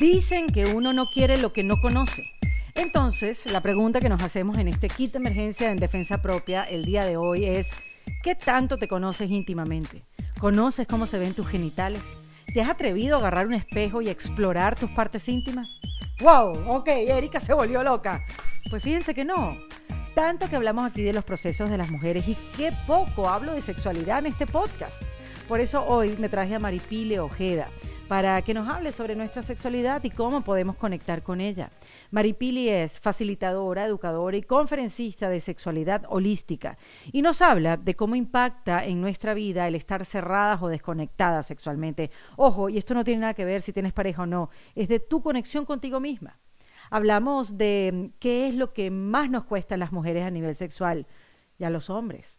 Dicen que uno no quiere lo que no conoce. Entonces, la pregunta que nos hacemos en este kit de emergencia en defensa propia el día de hoy es: ¿qué tanto te conoces íntimamente? ¿Conoces cómo se ven tus genitales? ¿Te has atrevido a agarrar un espejo y explorar tus partes íntimas? ¡Wow! Ok, Erika se volvió loca. Pues fíjense que no. Tanto que hablamos aquí de los procesos de las mujeres y qué poco hablo de sexualidad en este podcast. Por eso hoy me traje a Mary Pili Ojeda para que nos hable sobre nuestra sexualidad y cómo podemos conectar con ella. Mary Pili es facilitadora, educadora y conferencista de sexualidad holística y nos habla de cómo impacta en nuestra vida el estar cerradas o desconectadas sexualmente. Ojo, y esto no tiene nada que ver si tienes pareja o no, es de tu conexión contigo misma. Hablamos de qué es lo que más nos cuesta a las mujeres a nivel sexual y a los hombres.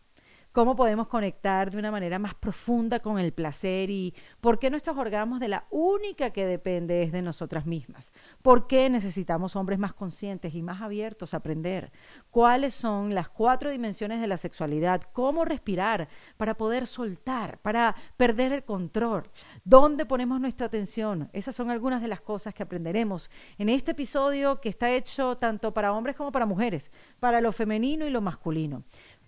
Cómo podemos conectar de una manera más profunda con el placer y por qué nuestros orgasmos de la única que depende es de nosotras mismas. Por qué necesitamos hombres más conscientes y más abiertos a aprender. Cuáles son las 4 dimensiones de la sexualidad. Cómo respirar para poder soltar, para perder el control. Dónde ponemos nuestra atención. Esas son algunas de las cosas que aprenderemos en este episodio que está hecho tanto para hombres como para mujeres, para lo femenino y lo masculino.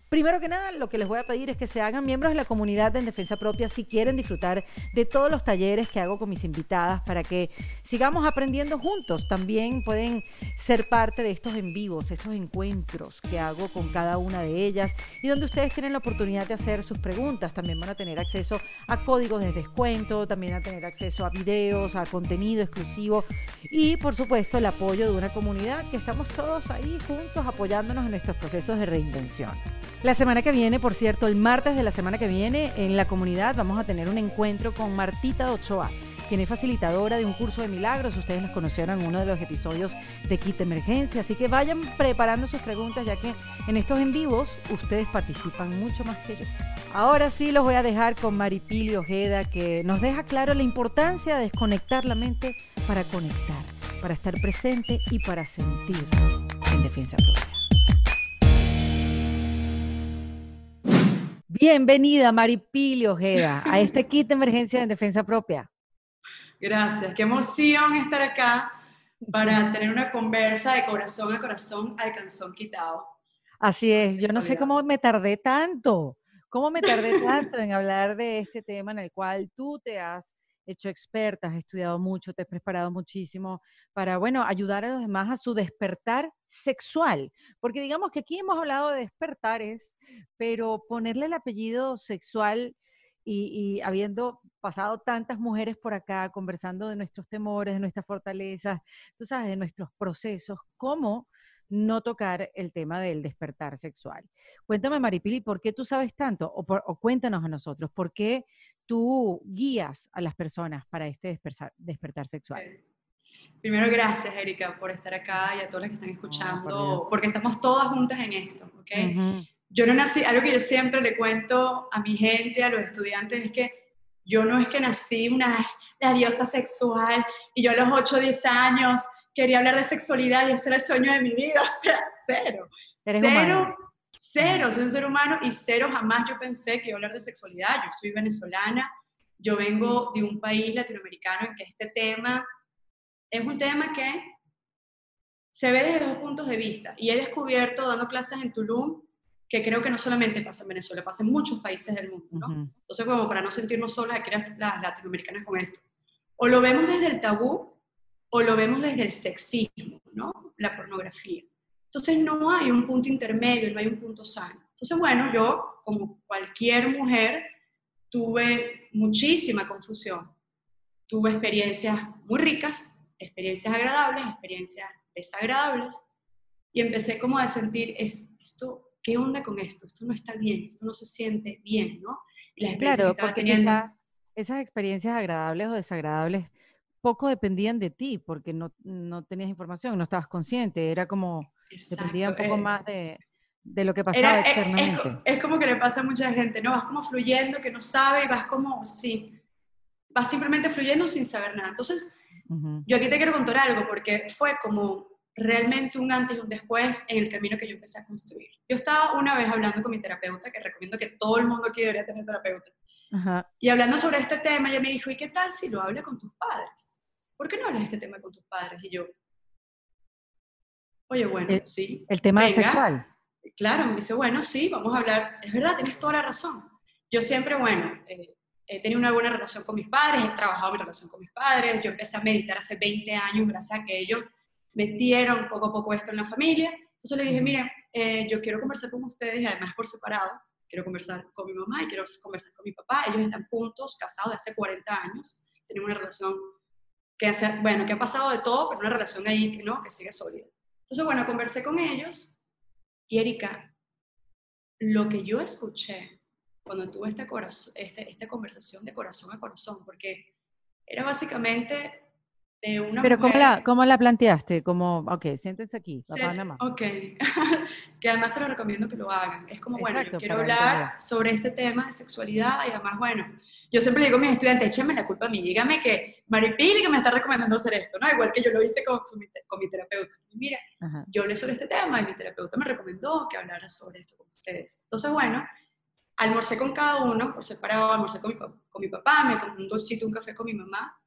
Primero que nada, lo que les voy a pedir es que se hagan miembros de la comunidad de En Defensa Propia si quieren disfrutar de todos los talleres que hago con mis invitadas para que sigamos aprendiendo juntos. También pueden ser parte de estos en vivos, estos encuentros que hago con cada una de ellas y donde ustedes tienen la oportunidad de hacer sus preguntas. También van a tener acceso a códigos de descuento, también van a tener acceso a videos, a contenido exclusivo y, por supuesto, el apoyo de una comunidad que estamos todos ahí juntos apoyándonos en nuestros procesos de reinvención. La semana que viene, por cierto, el martes de la semana que viene, en la comunidad vamos a tener un encuentro con Martita Ochoa, quien es facilitadora de un curso de milagros. Ustedes las conocieron en uno de los episodios de Kit de Emergencia, así que vayan preparando sus preguntas, ya que en estos en vivos ustedes participan mucho más que yo. Ahora sí los voy a dejar con Mary Pili Ojeda, que nos deja claro la importancia de desconectar la mente para conectar, para estar presente y para sentir en defensa propia. Bienvenida, Mary Pili Ojeda, a este kit de emergencia en defensa propia. Gracias, qué emoción estar acá para tener una conversa de corazón a corazón, al calzón quitado. Así es, yo no sé cómo me tardé tanto en hablar de este tema en el cual tú te has hecho experta, has estudiado mucho, te has preparado muchísimo para, bueno, ayudar a los demás a su despertar sexual. Porque digamos que aquí hemos hablado de despertares, pero ponerle el apellido sexual y habiendo pasado tantas mujeres por acá, conversando de nuestros temores, de nuestras fortalezas, tú sabes, de nuestros procesos, ¿cómo no tocar el tema del despertar sexual? Cuéntame, Mary Pili, ¿por qué tú sabes tanto? O cuéntanos a nosotros, ¿por qué tú guías a las personas para este despertar sexual? Primero, gracias, Erika, por estar acá y a todos los que están escuchando, porque estamos todas juntas en esto, ¿ok? Uh-huh. Yo no nací, algo que yo siempre le cuento a mi gente, a los estudiantes, es que yo no es que nací la diosa sexual y yo a los 8 o 10 años quería hablar de sexualidad y hacer el sueño de mi vida, o sea, cero. Cero, soy un ser humano y cero jamás yo pensé que iba a hablar de sexualidad. Yo soy venezolana, yo vengo de un país latinoamericano en que este tema es un tema que se ve desde 2 puntos de vista y he descubierto dando clases en Tulum que creo que no solamente pasa en Venezuela, pasa en muchos países del mundo, ¿no? Uh-huh. Entonces, como para no sentirnos solas aquí las latinoamericanas con esto. O lo vemos desde el tabú o lo vemos desde el sexismo, ¿no? La pornografía. Entonces no hay un punto intermedio, no hay un punto sano. Entonces, bueno, yo, como cualquier mujer, tuve muchísima confusión. Tuve experiencias muy ricas, experiencias agradables, experiencias desagradables, y empecé como a sentir, esto, ¿qué onda con esto? Esto no está bien, esto no se siente bien, ¿no? Y las experiencias que estaba teniendo... Esas experiencias agradables o desagradables poco dependían de ti, porque no tenías información, no estabas consciente, era como... Exacto, dependía un poco más de lo que pasaba externamente. Es como que le pasa a mucha gente, ¿no? Vas como fluyendo, que no sabe, y vas como, sí, vas simplemente fluyendo sin saber nada. Entonces, yo aquí te quiero contar algo, porque fue como realmente un antes y un después en el camino que yo empecé a construir. Yo estaba una vez hablando con mi terapeuta, que recomiendo que todo el mundo aquí debería tener terapeuta, y hablando sobre este tema, ella me dijo, ¿y qué tal si lo habla con tus padres? ¿por qué no hablas de este tema con tus padres? Y yo, oye, bueno, sí. El tema sexual. Claro, me dice, bueno, sí, vamos a hablar. Es verdad, tienes toda la razón. Yo siempre, bueno, he tenido una buena relación con mis padres, he trabajado mi relación con mis padres, yo empecé a meditar hace 20 años gracias a que ellos metieron poco a poco esto en la familia. Entonces le dije, mira, yo quiero conversar con ustedes, y además por separado, quiero conversar con mi mamá y quiero conversar con mi papá. Ellos están juntos, casados de hace 40 años, tienen una relación que, bueno, que ha pasado de todo, pero una relación ahí, ¿no?, que sigue sólida. Entonces, bueno, conversé con ellos y, Erika, lo que yo escuché cuando tuve esta conversación de corazón a corazón, porque era básicamente de una mujer... ¿Pero cómo la planteaste? Como, ok, siéntense aquí, papá, mamá. Ok, que además se lo recomiendo que lo hagan. Es como, bueno, yo quiero hablar sobre este tema de sexualidad y además, bueno, yo siempre digo a mis estudiantes, échenme la culpa a mí, dígame que Mary Pili que me está recomendando hacer esto, ¿no? Igual que yo lo hice con mi terapeuta. Y mira, ajá, yo hablé sobre este tema y mi terapeuta me recomendó que hablara sobre esto con ustedes. Entonces, bueno, almorcé con cada uno por separado, almorcé con mi papá, me compré un dulcito, un café con mi mamá,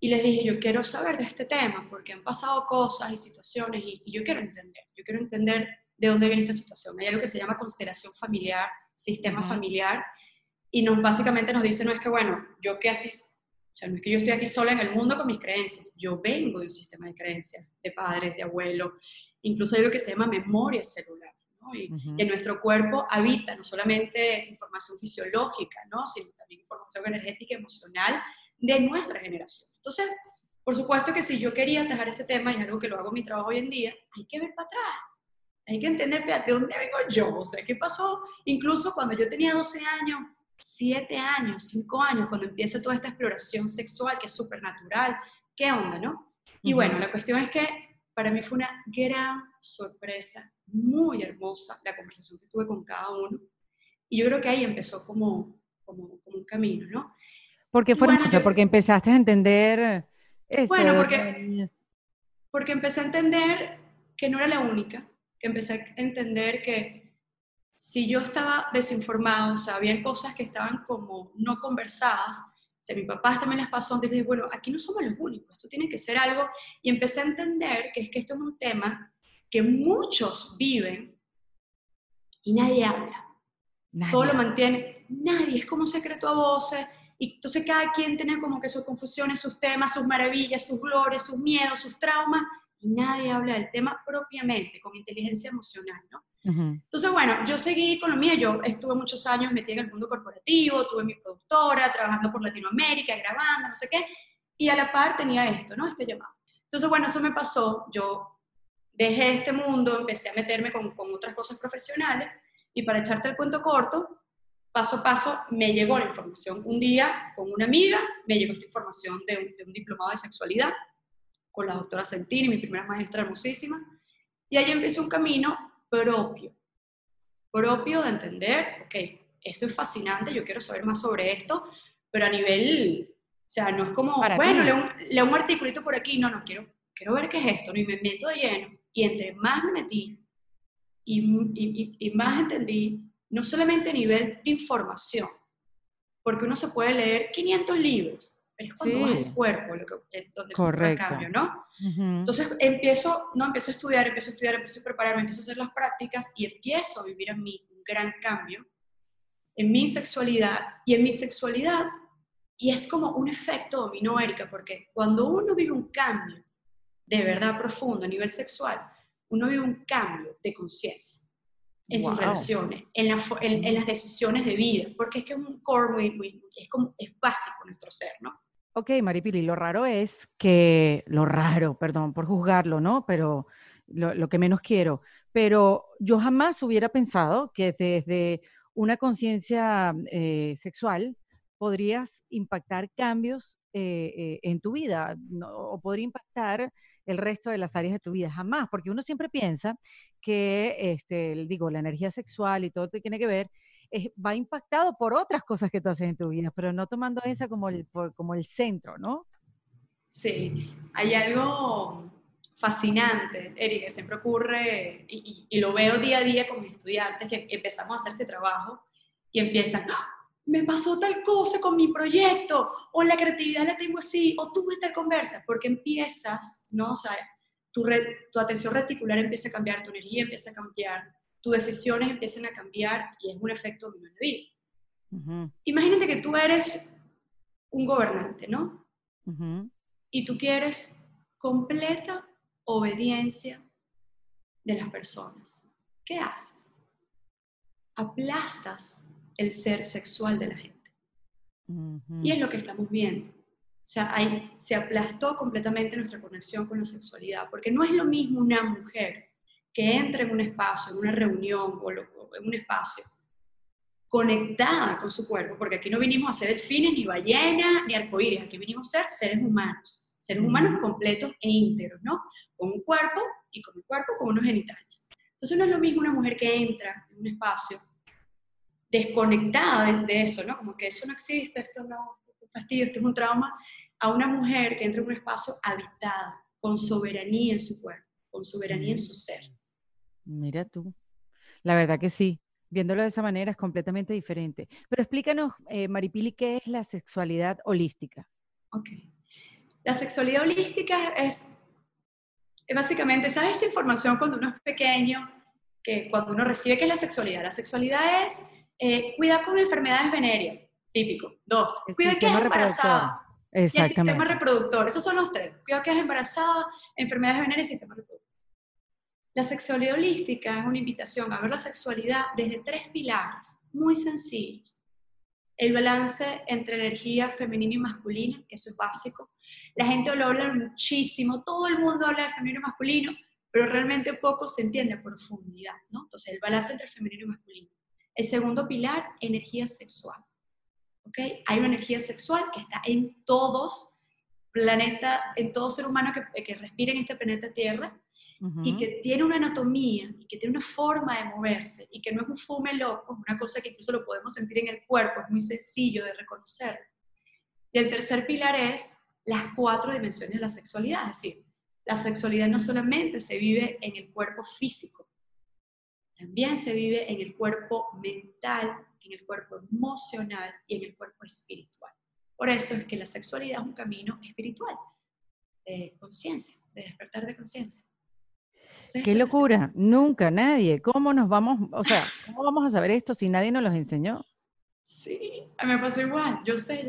y les dije, yo quiero saber de este tema, porque han pasado cosas y situaciones, y yo quiero entender de dónde viene esta situación. Hay algo que se llama constelación familiar, sistema familiar, y básicamente nos dice, no es que, bueno, no es que yo estoy aquí sola en el mundo con mis creencias, yo vengo de un sistema de creencias, de padres, de abuelos, incluso hay lo que se llama memoria celular, ¿no? Y en nuestro cuerpo habita no solamente información fisiológica, ¿no?, sino también información energética y emocional de nuestra generación. Entonces, por supuesto que si yo quería atajar este tema, y es algo que lo hago en mi trabajo hoy en día, hay que ver para atrás, hay que entender, fíjate, ¿de dónde vengo yo? O sea, ¿qué pasó? Incluso cuando yo tenía 12 años, 7 años, 5 años, cuando empieza toda esta exploración sexual que es supernatural, ¿qué onda, no? Y bueno, la cuestión es que para mí fue una gran sorpresa, muy hermosa la conversación que tuve con cada uno, y yo creo que ahí empezó como un camino, ¿no? Porque empezaste a entender eso. Bueno, porque empecé a entender que no era la única, que empecé a entender que si yo estaba desinformado, o sea, había cosas que estaban como no conversadas, o sea, mi papá también las pasó, entonces dije, bueno, aquí no somos los únicos, esto tiene que ser algo, y empecé a entender que es que esto es un tema que muchos viven y nadie habla. Nadie. Todo lo mantiene, nadie, es como un secreto a voces. Y entonces cada quien tenía como que sus confusiones, sus temas, sus maravillas, sus glorias, sus miedos, sus traumas, y nadie habla del tema propiamente, con inteligencia emocional, ¿no? Entonces, bueno, yo seguí con lo mío, yo estuve muchos años metida en el mundo corporativo, tuve mi productora, trabajando por Latinoamérica, grabando, no sé qué, y a la par tenía esto, ¿no? Este llamado. Entonces, bueno, eso me pasó, yo dejé este mundo, empecé a meterme con otras cosas profesionales, y para echarte el cuento corto, paso a paso me llegó la información. Un día, con una amiga, me llegó esta información de un diplomado de sexualidad con la doctora Sentini, mi primera maestra hermosísima, y ahí empecé un camino propio de entender, ok, esto es fascinante, yo quiero saber más sobre esto, pero a nivel, o sea, no es como, bueno, leo un articulito por aquí, no, quiero ver qué es esto, ¿no? Y me meto de lleno, y entre más me metí, y más entendí, no solamente a nivel de información, porque uno se puede leer 500 libros, pero es cuando vas al cuerpo, donde el cambio, ¿no? Entonces empiezo a estudiar, empiezo a prepararme, empiezo a hacer las prácticas y empiezo a vivir en mí un gran cambio, en mi sexualidad, y es como un efecto dominó, Erika, porque cuando uno vive un cambio de verdad profundo a nivel sexual, uno vive un cambio de conciencia en sus relaciones, en las decisiones de vida, porque es que es un core muy es básico nuestro ser, ¿no? Ok, Mary Pili, perdón por juzgarlo, ¿no? Pero lo que menos quiero, pero yo jamás hubiera pensado que desde una conciencia sexual podrías impactar cambios en tu vida, ¿no? O podría impactar el resto de las áreas de tu vida, jamás, porque uno siempre piensa que, la energía sexual y todo lo que tiene que ver, va impactado por otras cosas que tú haces en tu vida, pero no tomando esa como el centro, ¿no? Sí, hay algo fascinante, Erika, que siempre ocurre, y lo veo día a día con mis estudiantes, que empezamos a hacer este trabajo, y empiezan, me pasó tal cosa con mi proyecto, o la creatividad la tengo así, o tuve esta conversa, porque empiezas, ¿no? O sea, tu atención reticular empieza a cambiar, tu energía empieza a cambiar, tus decisiones empiezan a cambiar, y es un efecto dominó en la vida. Uh-huh. Imagínate que tú eres un gobernante, ¿no? Uh-huh. Y tú quieres completa obediencia de las personas. ¿Qué haces? Aplastas el ser sexual de la gente. Uh-huh. Y es lo que estamos viendo. O sea, ahí se aplastó completamente nuestra conexión con la sexualidad, porque no es lo mismo una mujer que entra en un espacio, en una reunión, o en un espacio, conectada con su cuerpo, porque aquí no vinimos a ser delfines, ni ballenas, ni arcoíris, aquí vinimos a ser seres humanos completos e íntegros, ¿no? Con un cuerpo, y con un cuerpo con unos genitales. Entonces no es lo mismo una mujer que entra en un espacio desconectada de eso, ¿no? Como que eso no existe, esto no, esto es un fastidio, esto es un trauma, a una mujer que entra en un espacio habitada, con soberanía en su cuerpo, con soberanía en su ser. Mira tú, la verdad que sí, viéndolo de esa manera es completamente diferente. Pero explícanos, Mary Pili, ¿qué es la sexualidad holística? Ok, la sexualidad holística es básicamente, ¿sabes esa información cuando uno es pequeño? Que cuando uno recibe, ¿qué es la sexualidad? La sexualidad es cuidar con enfermedades venéreas, típico. 2, cuidar que es embarazada. Exactamente. Y el sistema reproductor, esos son los 3. Cuidar que es embarazada, enfermedades venéreas y sistema reproductor. La sexualidad holística es una invitación a ver la sexualidad desde 3 pilares, muy sencillos. El balance entre energía femenina y masculina, eso es básico. La gente lo habla muchísimo, todo el mundo habla de femenino y masculino, pero realmente poco se entiende a profundidad, ¿no? Entonces, el balance entre femenino y masculino. El segundo pilar, energía sexual, ¿ok? Hay una energía sexual que está en todos planetas, en todo ser humano que respira en este planeta Tierra, uh-huh, y que tiene una anatomía, y que tiene una forma de moverse, y que no es un fume loco, es una cosa que incluso lo podemos sentir en el cuerpo, es muy sencillo de reconocer. Y el tercer pilar es las 4 dimensiones de la sexualidad, es decir, la sexualidad no solamente se vive en el cuerpo físico, también se vive en el cuerpo mental, en el cuerpo emocional y en el cuerpo espiritual. Por eso es que la sexualidad es un camino espiritual, de conciencia, de despertar de conciencia. ¡Qué locura! Nunca, nadie. ¿Cómo nos vamos? O sea, ¿cómo vamos a saber esto si nadie nos los enseñó? Sí, a mí me pasó igual, yo sé.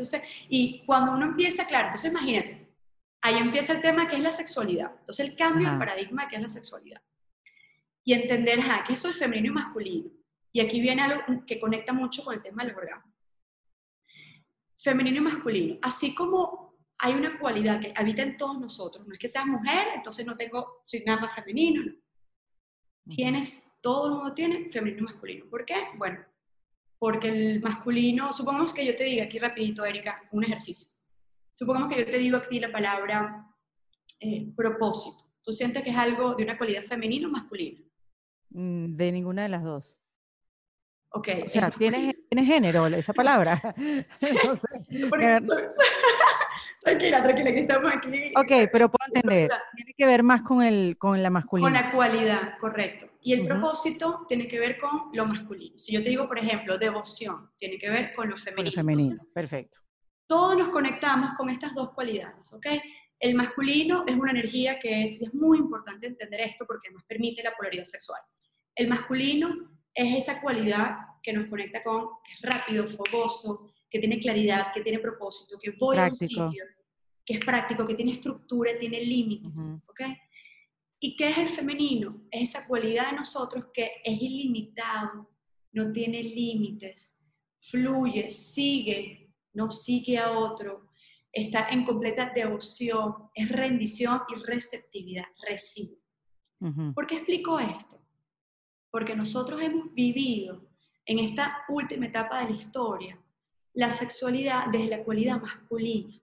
Y cuando uno empieza, claro, entonces imagínate, ahí empieza el tema que es la sexualidad. Entonces el cambio de paradigma que es la sexualidad. Y entender que eso es femenino y masculino. Y aquí viene algo que conecta mucho con el tema del orgasmo. Femenino y masculino. Así como hay una cualidad que habita en todos nosotros. No es que seas mujer, entonces soy nada más femenino. No. Todo el mundo tiene femenino y masculino. ¿Por qué? Bueno, porque el masculino, supongamos que yo te diga aquí rapidito, Erika, un ejercicio. Supongamos que yo te digo aquí la palabra propósito. ¿Tú sientes que es algo de una cualidad femenina o masculina? De ninguna de las dos. Ok. O sea, tiene género esa palabra. Sí, no sé. Tranquila, que estamos aquí. Ok, pero puedo entender. Tiene que ver más con la masculina. Con la cualidad, correcto. Y el propósito tiene que ver con lo masculino. Si yo te digo, por ejemplo, devoción, tiene que ver con lo femenino. Con lo femenino, entonces, perfecto. Todos nos conectamos con estas 2 cualidades, ¿ok? El masculino es una energía que es, y es muy importante entender esto porque nos permite la polaridad sexual. El masculino es esa cualidad que nos conecta con, que es rápido, fogoso, que tiene claridad, que tiene propósito, que voy práctico. A un sitio, que es práctico, que tiene estructura, tiene límites, ¿ok? ¿Y qué es el femenino? Es esa cualidad de nosotros que es ilimitado, no tiene límites, fluye, sigue, no sigue a otro, está en completa devoción, es rendición y receptividad, recibe. ¿Por qué explico esto? Porque nosotros hemos vivido en esta última etapa de la historia la sexualidad desde la cualidad masculina.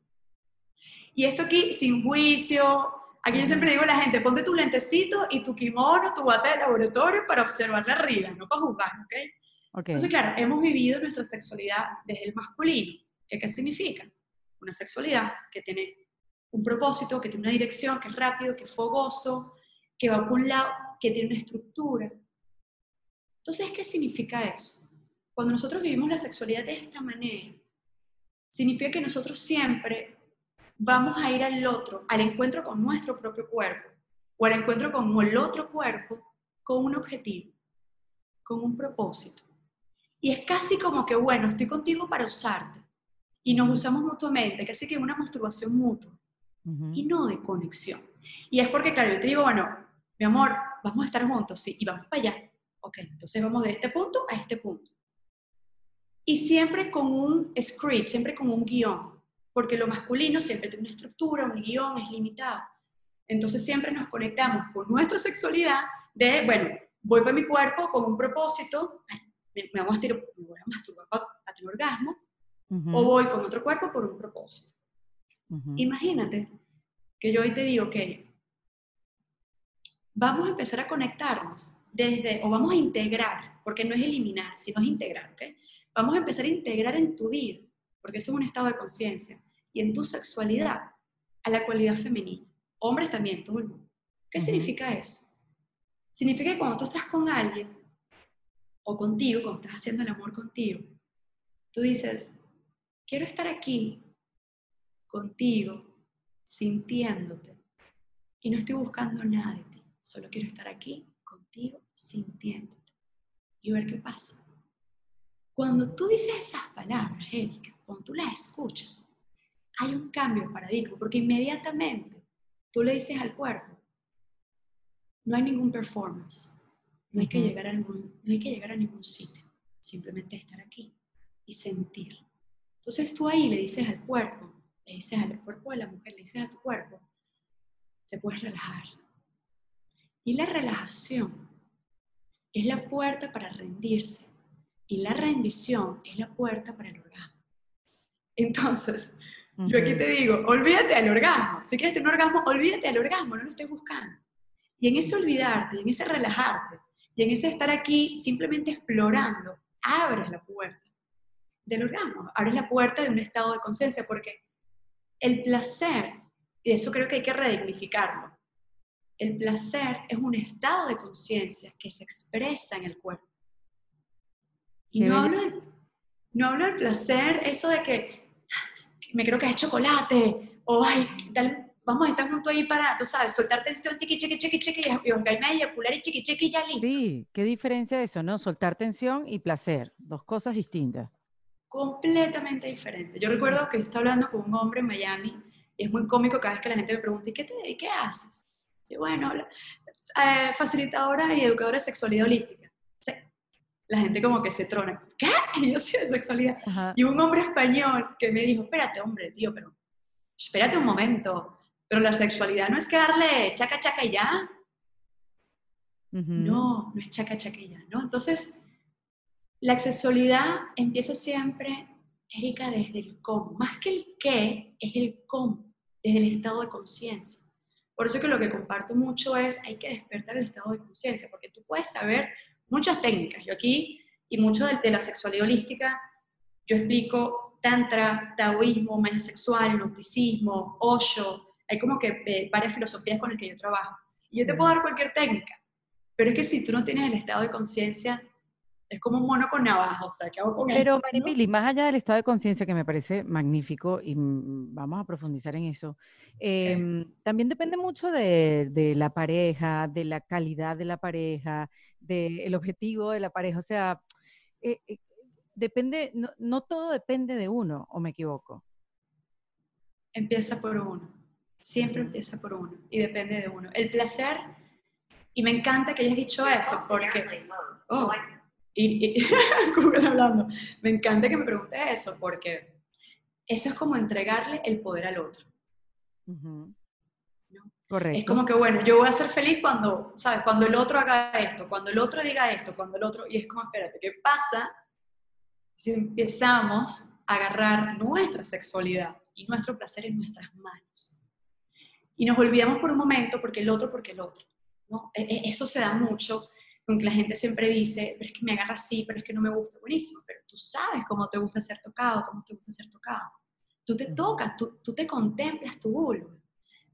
Y esto aquí sin juicio, aquí yo siempre digo a la gente, ponte tu lentecito y tu kimono, tu bata de laboratorio para observar la rida, no para juzgar, ¿ok? Entonces claro, hemos vivido nuestra sexualidad desde el masculino. ¿Qué significa? Una sexualidad que tiene un propósito, que tiene una dirección, que es rápido, que es fogoso, que va por un lado, que tiene una estructura. Entonces, ¿qué significa eso? Cuando nosotros vivimos la sexualidad de esta manera, significa que nosotros siempre vamos a ir al otro, al encuentro con nuestro propio cuerpo, o al encuentro con el otro cuerpo, con un objetivo, con un propósito. Y es casi como que, bueno, estoy contigo para usarte. Y nos usamos mutuamente, casi que una masturbación mutua. Uh-huh. Y no de conexión. Y es porque, claro, yo te digo, bueno, mi amor, vamos a estar juntos, sí, y vamos para allá. Ok, entonces vamos de este punto a este punto. Y siempre con un script, siempre con un guión. Porque lo masculino siempre tiene una estructura, un guión, es limitado. Entonces siempre nos conectamos con nuestra sexualidad de, bueno, voy para mi cuerpo con un propósito, me voy a masturbar a tener orgasmo, uh-huh, o voy con otro cuerpo por un propósito. Uh-huh. Imagínate que yo hoy te digo, ok, vamos a empezar a conectarnos desde, o vamos a integrar, porque no es eliminar, sino es integrar, ¿ok? Vamos a empezar a integrar en tu vida, porque eso es un estado de conciencia, y en tu sexualidad, a la cualidad femenina. Hombres también, todo el mundo. ¿Qué significa eso? Significa que cuando tú estás con alguien, o contigo, cuando estás haciendo el amor contigo, tú dices, quiero estar aquí, contigo, sintiéndote, y no estoy buscando nada de ti, solo quiero estar aquí, contigo, sintiéndote, y ver qué pasa. Cuando tú dices esas palabras, Erika, cuando tú las escuchas, hay un cambio de paradigma, porque inmediatamente tú le dices al cuerpo, no hay ningún performance, no hay que llegar a ningún, no hay que llegar a ningún sitio, simplemente estar aquí y sentir. Entonces tú ahí le dices al cuerpo, le dices al cuerpo de la mujer, le dices a tu cuerpo, te puedes relajar. Y la relajación es la puerta para rendirse, y la rendición es la puerta para el orgasmo. Entonces, yo aquí te digo, olvídate del orgasmo. Si quieres tener un orgasmo, olvídate del orgasmo, no lo estés buscando. Y en ese olvidarte, y en ese relajarte, y en ese estar aquí simplemente explorando, abres la puerta del orgasmo, abres la puerta de un estado de conciencia, porque el placer, y eso creo que hay que redignificarlo, el placer es un estado de conciencia que se expresa en el cuerpo. Y no hablo del placer, eso de que me creo que es chocolate, o ay, dale, vamos a estar juntos ahí para, tú sabes, soltar tensión, chiqui, chiqui, chiqui, chiqui, y orgasmar y eyacular y chiqui, chiqui, ya listo. Sí, qué diferencia eso, ¿no? Soltar tensión y placer, dos cosas distintas. Completamente diferente. Yo recuerdo que estaba hablando con un hombre en Miami, y es muy cómico cada vez que la gente me pregunta, ¿y qué haces? Y bueno, facilitadora y educadora de sexualidad holística. Sí. La gente como que se trona. ¿Qué? Y yo soy de sexualidad. Ajá. Y un hombre español que me dijo, espérate, hombre, tío, pero espérate un momento, pero la sexualidad no es que darle chaca, chaca y ya. Uh-huh. No, no es chaca, chaca y ya, ¿no? Entonces, la sexualidad empieza siempre, Erika, desde el cómo. Más que el qué, es el cómo, desde el estado de conciencia. Por eso que lo que comparto mucho es, hay que despertar el estado de conciencia, porque tú puedes saber muchas técnicas. Yo aquí, y mucho de la sexualidad holística, yo explico Tantra, Taoísmo, magia sexual, gnosticismo, Osho. Hay como que varias filosofías con las que yo trabajo. Y yo te puedo dar cualquier técnica, pero es que si tú no tienes el estado de conciencia, es como un mono con navaja, o sea, ¿qué hago con él? Pero Mary Pili, más allá del estado de conciencia, que me parece magnífico, y vamos a profundizar en eso, también depende mucho de la pareja, de la calidad de la pareja, del objetivo de la pareja, o sea, depende, no todo depende de uno, ¿o me equivoco? Empieza por uno, siempre empieza por uno, y depende de uno. El placer, y me encanta que hayas dicho eso, porque... Oh, Google hablando. Me encanta que me preguntes eso, porque eso es como entregarle el poder al otro. Uh-huh. ¿No? Correcto. Es como que, bueno, yo voy a ser feliz cuando, ¿sabes? Cuando el otro haga esto, cuando el otro diga esto, cuando el otro... Y es como, espérate, ¿qué pasa si empezamos a agarrar nuestra sexualidad y nuestro placer en nuestras manos? Y nos olvidamos por un momento porque el otro, ¿no? Eso se da mucho, con que la gente siempre dice, pero es que me agarra así, pero es que no me gusta. Buenísimo, pero tú sabes cómo te gusta ser tocado, Tú te tocas, tú te contemplas tu vulva.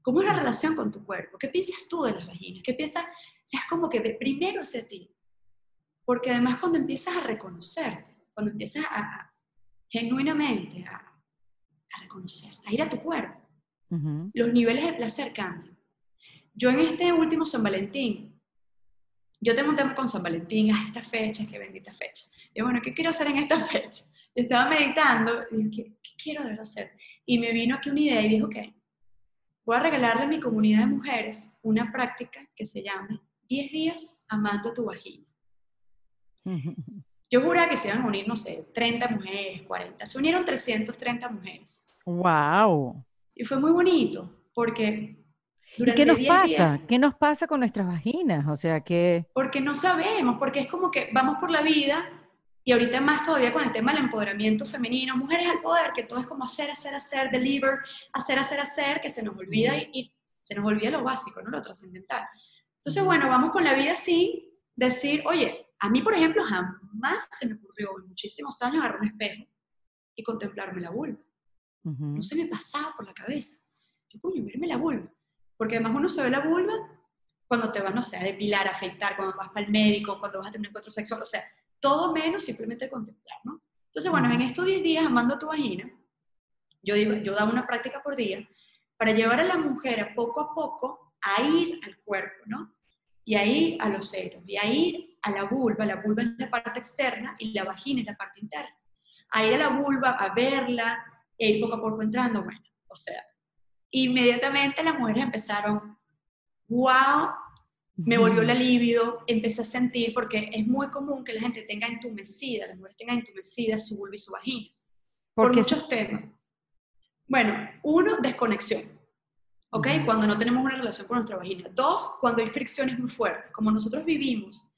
¿Cómo es la relación con tu cuerpo? ¿Qué piensas tú de las vaginas? ¿Qué piensas? O sea, es como que primero hacia ti. Porque además cuando empiezas a reconocerte, cuando empiezas a genuinamente a reconocer, a ir a tu cuerpo, los niveles de placer cambian. Yo en este último San Valentín, yo tengo un tema con San Valentín, a esta fecha, qué bendita fecha. Yo, bueno, ¿qué quiero hacer en esta fecha? Yo estaba meditando, y dije, ¿qué quiero de verdad hacer? Y me vino aquí una idea y dije, ok, voy a regalarle a mi comunidad de mujeres una práctica que se llama 10 días amando tu vagina. Yo juraba que se iban a unir, no sé, 30 mujeres, 40. Se unieron 330 mujeres. ¡Wow! Y fue muy bonito, porque durante 10 días... ¿Y qué nos pasa? ¿Qué nos pasa con nuestras vaginas? O sea, que... Porque no sabemos, porque es como que vamos por la vida, y ahorita más todavía con el tema del empoderamiento femenino, mujeres al poder, que todo es como hacer, deliver, hacer, que se nos olvida y se nos olvida lo básico, ¿no? Lo trascendental. Entonces, bueno, vamos con la vida sin decir, oye, a mí, por ejemplo, jamás se me ocurrió en muchísimos años agarrar un espejo y contemplarme la vulva. No se me pasaba por la cabeza. Yo, coño, verme la vulva. Porque además uno se ve la vulva cuando te vas, no sé, a depilar, a afeitar, cuando vas para el médico, cuando vas a tener un encuentro sexual, o sea, todo menos simplemente contemplar, ¿no? Entonces, bueno, en estos 10 días amando tu vagina, yo daba una práctica por día para llevar a la mujer a poco a ir al cuerpo, ¿no? Y a ir a los senos, y a ir a la vulva es la parte externa y la vagina es la parte interna. A ir a la vulva, a verla, e ir poco a poco entrando, bueno, o sea, inmediatamente las mujeres empezaron, wow, me volvió la libido, empecé a sentir, porque es muy común que la gente tenga entumecida, las mujeres tengan entumecida su vulva y su vagina, por muchos temas. Bueno, uno, desconexión, ¿ok? Cuando no tenemos una relación con nuestra vagina. Dos, cuando hay fricciones muy fuertes, como nosotros vivimos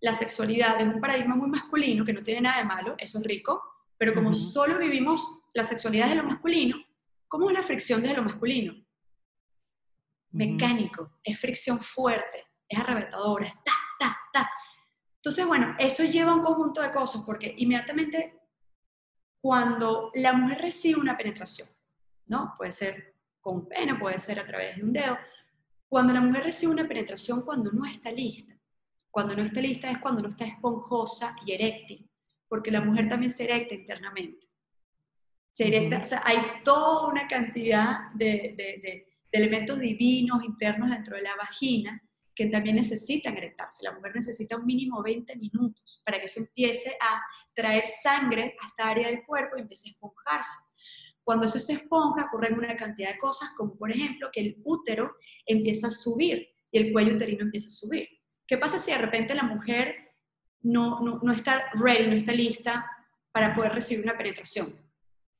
la sexualidad en un paradigma muy masculino, que no tiene nada de malo, eso es rico, pero como solo vivimos la sexualidad de lo masculino, ¿cómo es la fricción desde lo masculino? Mecánico, es fricción fuerte, es arrebatadora, es ta. Entonces, bueno, eso lleva a un conjunto de cosas, porque inmediatamente cuando la mujer recibe una penetración, ¿no? Puede ser con pene, puede ser a través de un dedo. Cuando la mujer recibe una penetración cuando no está lista es cuando no está esponjosa y eréctil, porque la mujer también se erecta internamente. Se erecta, o sea, hay toda una cantidad de elementos divinos internos dentro de la vagina que también necesitan erectarse. La mujer necesita un mínimo 20 minutos para que eso empiece a traer sangre a esta área del cuerpo y empiece a esponjarse. Cuando eso se esponja, ocurren una cantidad de cosas, como por ejemplo que el útero empieza a subir y el cuello uterino empieza a subir. ¿Qué pasa si de repente la mujer no está ready, no está lista para poder recibir una penetración?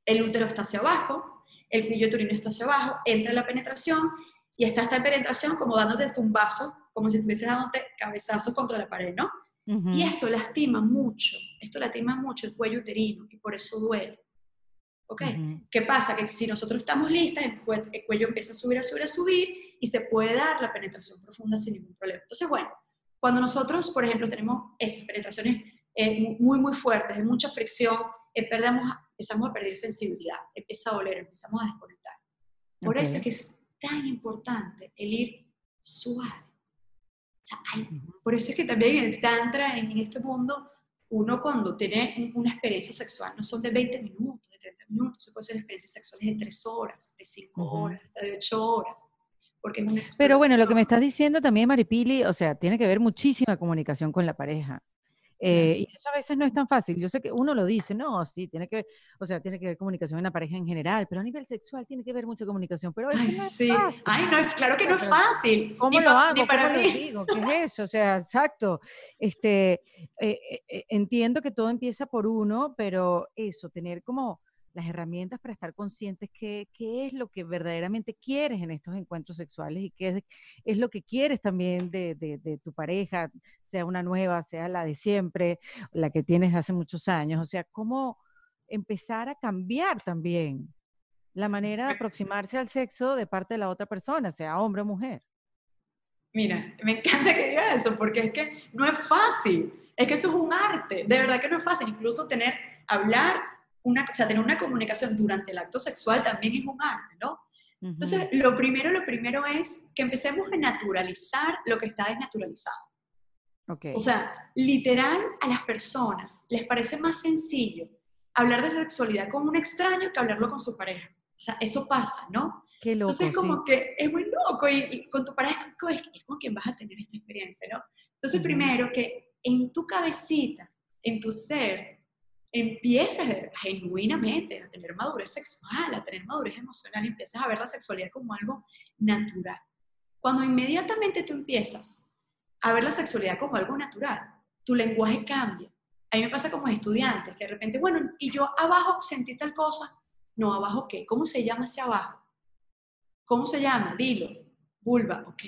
El útero está hacia abajo, el cuello uterino está hacia abajo, entra la penetración y está esta penetración como dándote un vaso, como si estuvieses dándote cabezazo contra la pared, ¿no? Y esto lastima mucho el cuello uterino y por eso duele. ¿Ok? ¿Qué pasa? Que si nosotros estamos listas, el cuello empieza a subir y se puede dar la penetración profunda sin ningún problema. Entonces, bueno, cuando nosotros, por ejemplo, tenemos esas penetraciones muy, muy fuertes, de mucha fricción, empezamos a perder sensibilidad, empieza a doler, empezamos a desconectar. Por eso es que es tan importante el ir suave. O sea, por eso es que también en el Tantra, en este mundo, uno cuando tiene una experiencia sexual, no son de 20 minutos, de 30 minutos, se puede hacer experiencias sexuales de 3 horas, de 5 horas, hasta de 8 horas. Porque es una experiencia. Pero bueno, lo que me estás diciendo también, Mary Pili, o sea, tiene que ver muchísima comunicación con la pareja. Y eso a veces no es tan fácil. Yo sé que uno lo dice, no, sí, tiene que ver, o sea, tiene que ver comunicación en la pareja en general, pero a nivel sexual tiene que ver mucha comunicación, pero a veces no es fácil. Ay, no, claro que no es fácil. ¿Cómo lo hago? Ni para mí. Lo digo? ¿Qué es eso? O sea, exacto. Entiendo que todo empieza por uno, pero eso, tener como las herramientas para estar conscientes qué es lo que verdaderamente quieres en estos encuentros sexuales y qué es lo que quieres también de tu pareja, sea una nueva, sea la de siempre, la que tienes hace muchos años. O sea, cómo empezar a cambiar también la manera de aproximarse al sexo de parte de la otra persona, sea hombre o mujer. Mira, me encanta que digas eso, porque es que no es fácil. Es que eso es un arte. De verdad que no es fácil. Incluso tener una comunicación durante el acto sexual también es un arte, ¿no? Entonces, lo primero es que empecemos a naturalizar lo que está desnaturalizado. Okay. O sea, literal, a las personas les parece más sencillo hablar de sexualidad con un extraño que hablarlo con su pareja. O sea, eso pasa, ¿no? Qué loco. Entonces, como sí, que es muy loco y con tu pareja es con quien vas a tener esta experiencia, ¿no? Entonces, uh-huh, primero que en tu cabecita, en tu ser, empiezas genuinamente a tener madurez sexual, a tener madurez emocional, empiezas a ver la sexualidad como algo natural. Cuando inmediatamente tú empiezas a ver la sexualidad como algo natural, tu lenguaje cambia. A mí me pasa como estudiante, que de repente, bueno, y yo abajo sentí tal cosa. No, ¿abajo qué? ¿Cómo se llama ese abajo? ¿Cómo se llama? Dilo. Vulva, ok.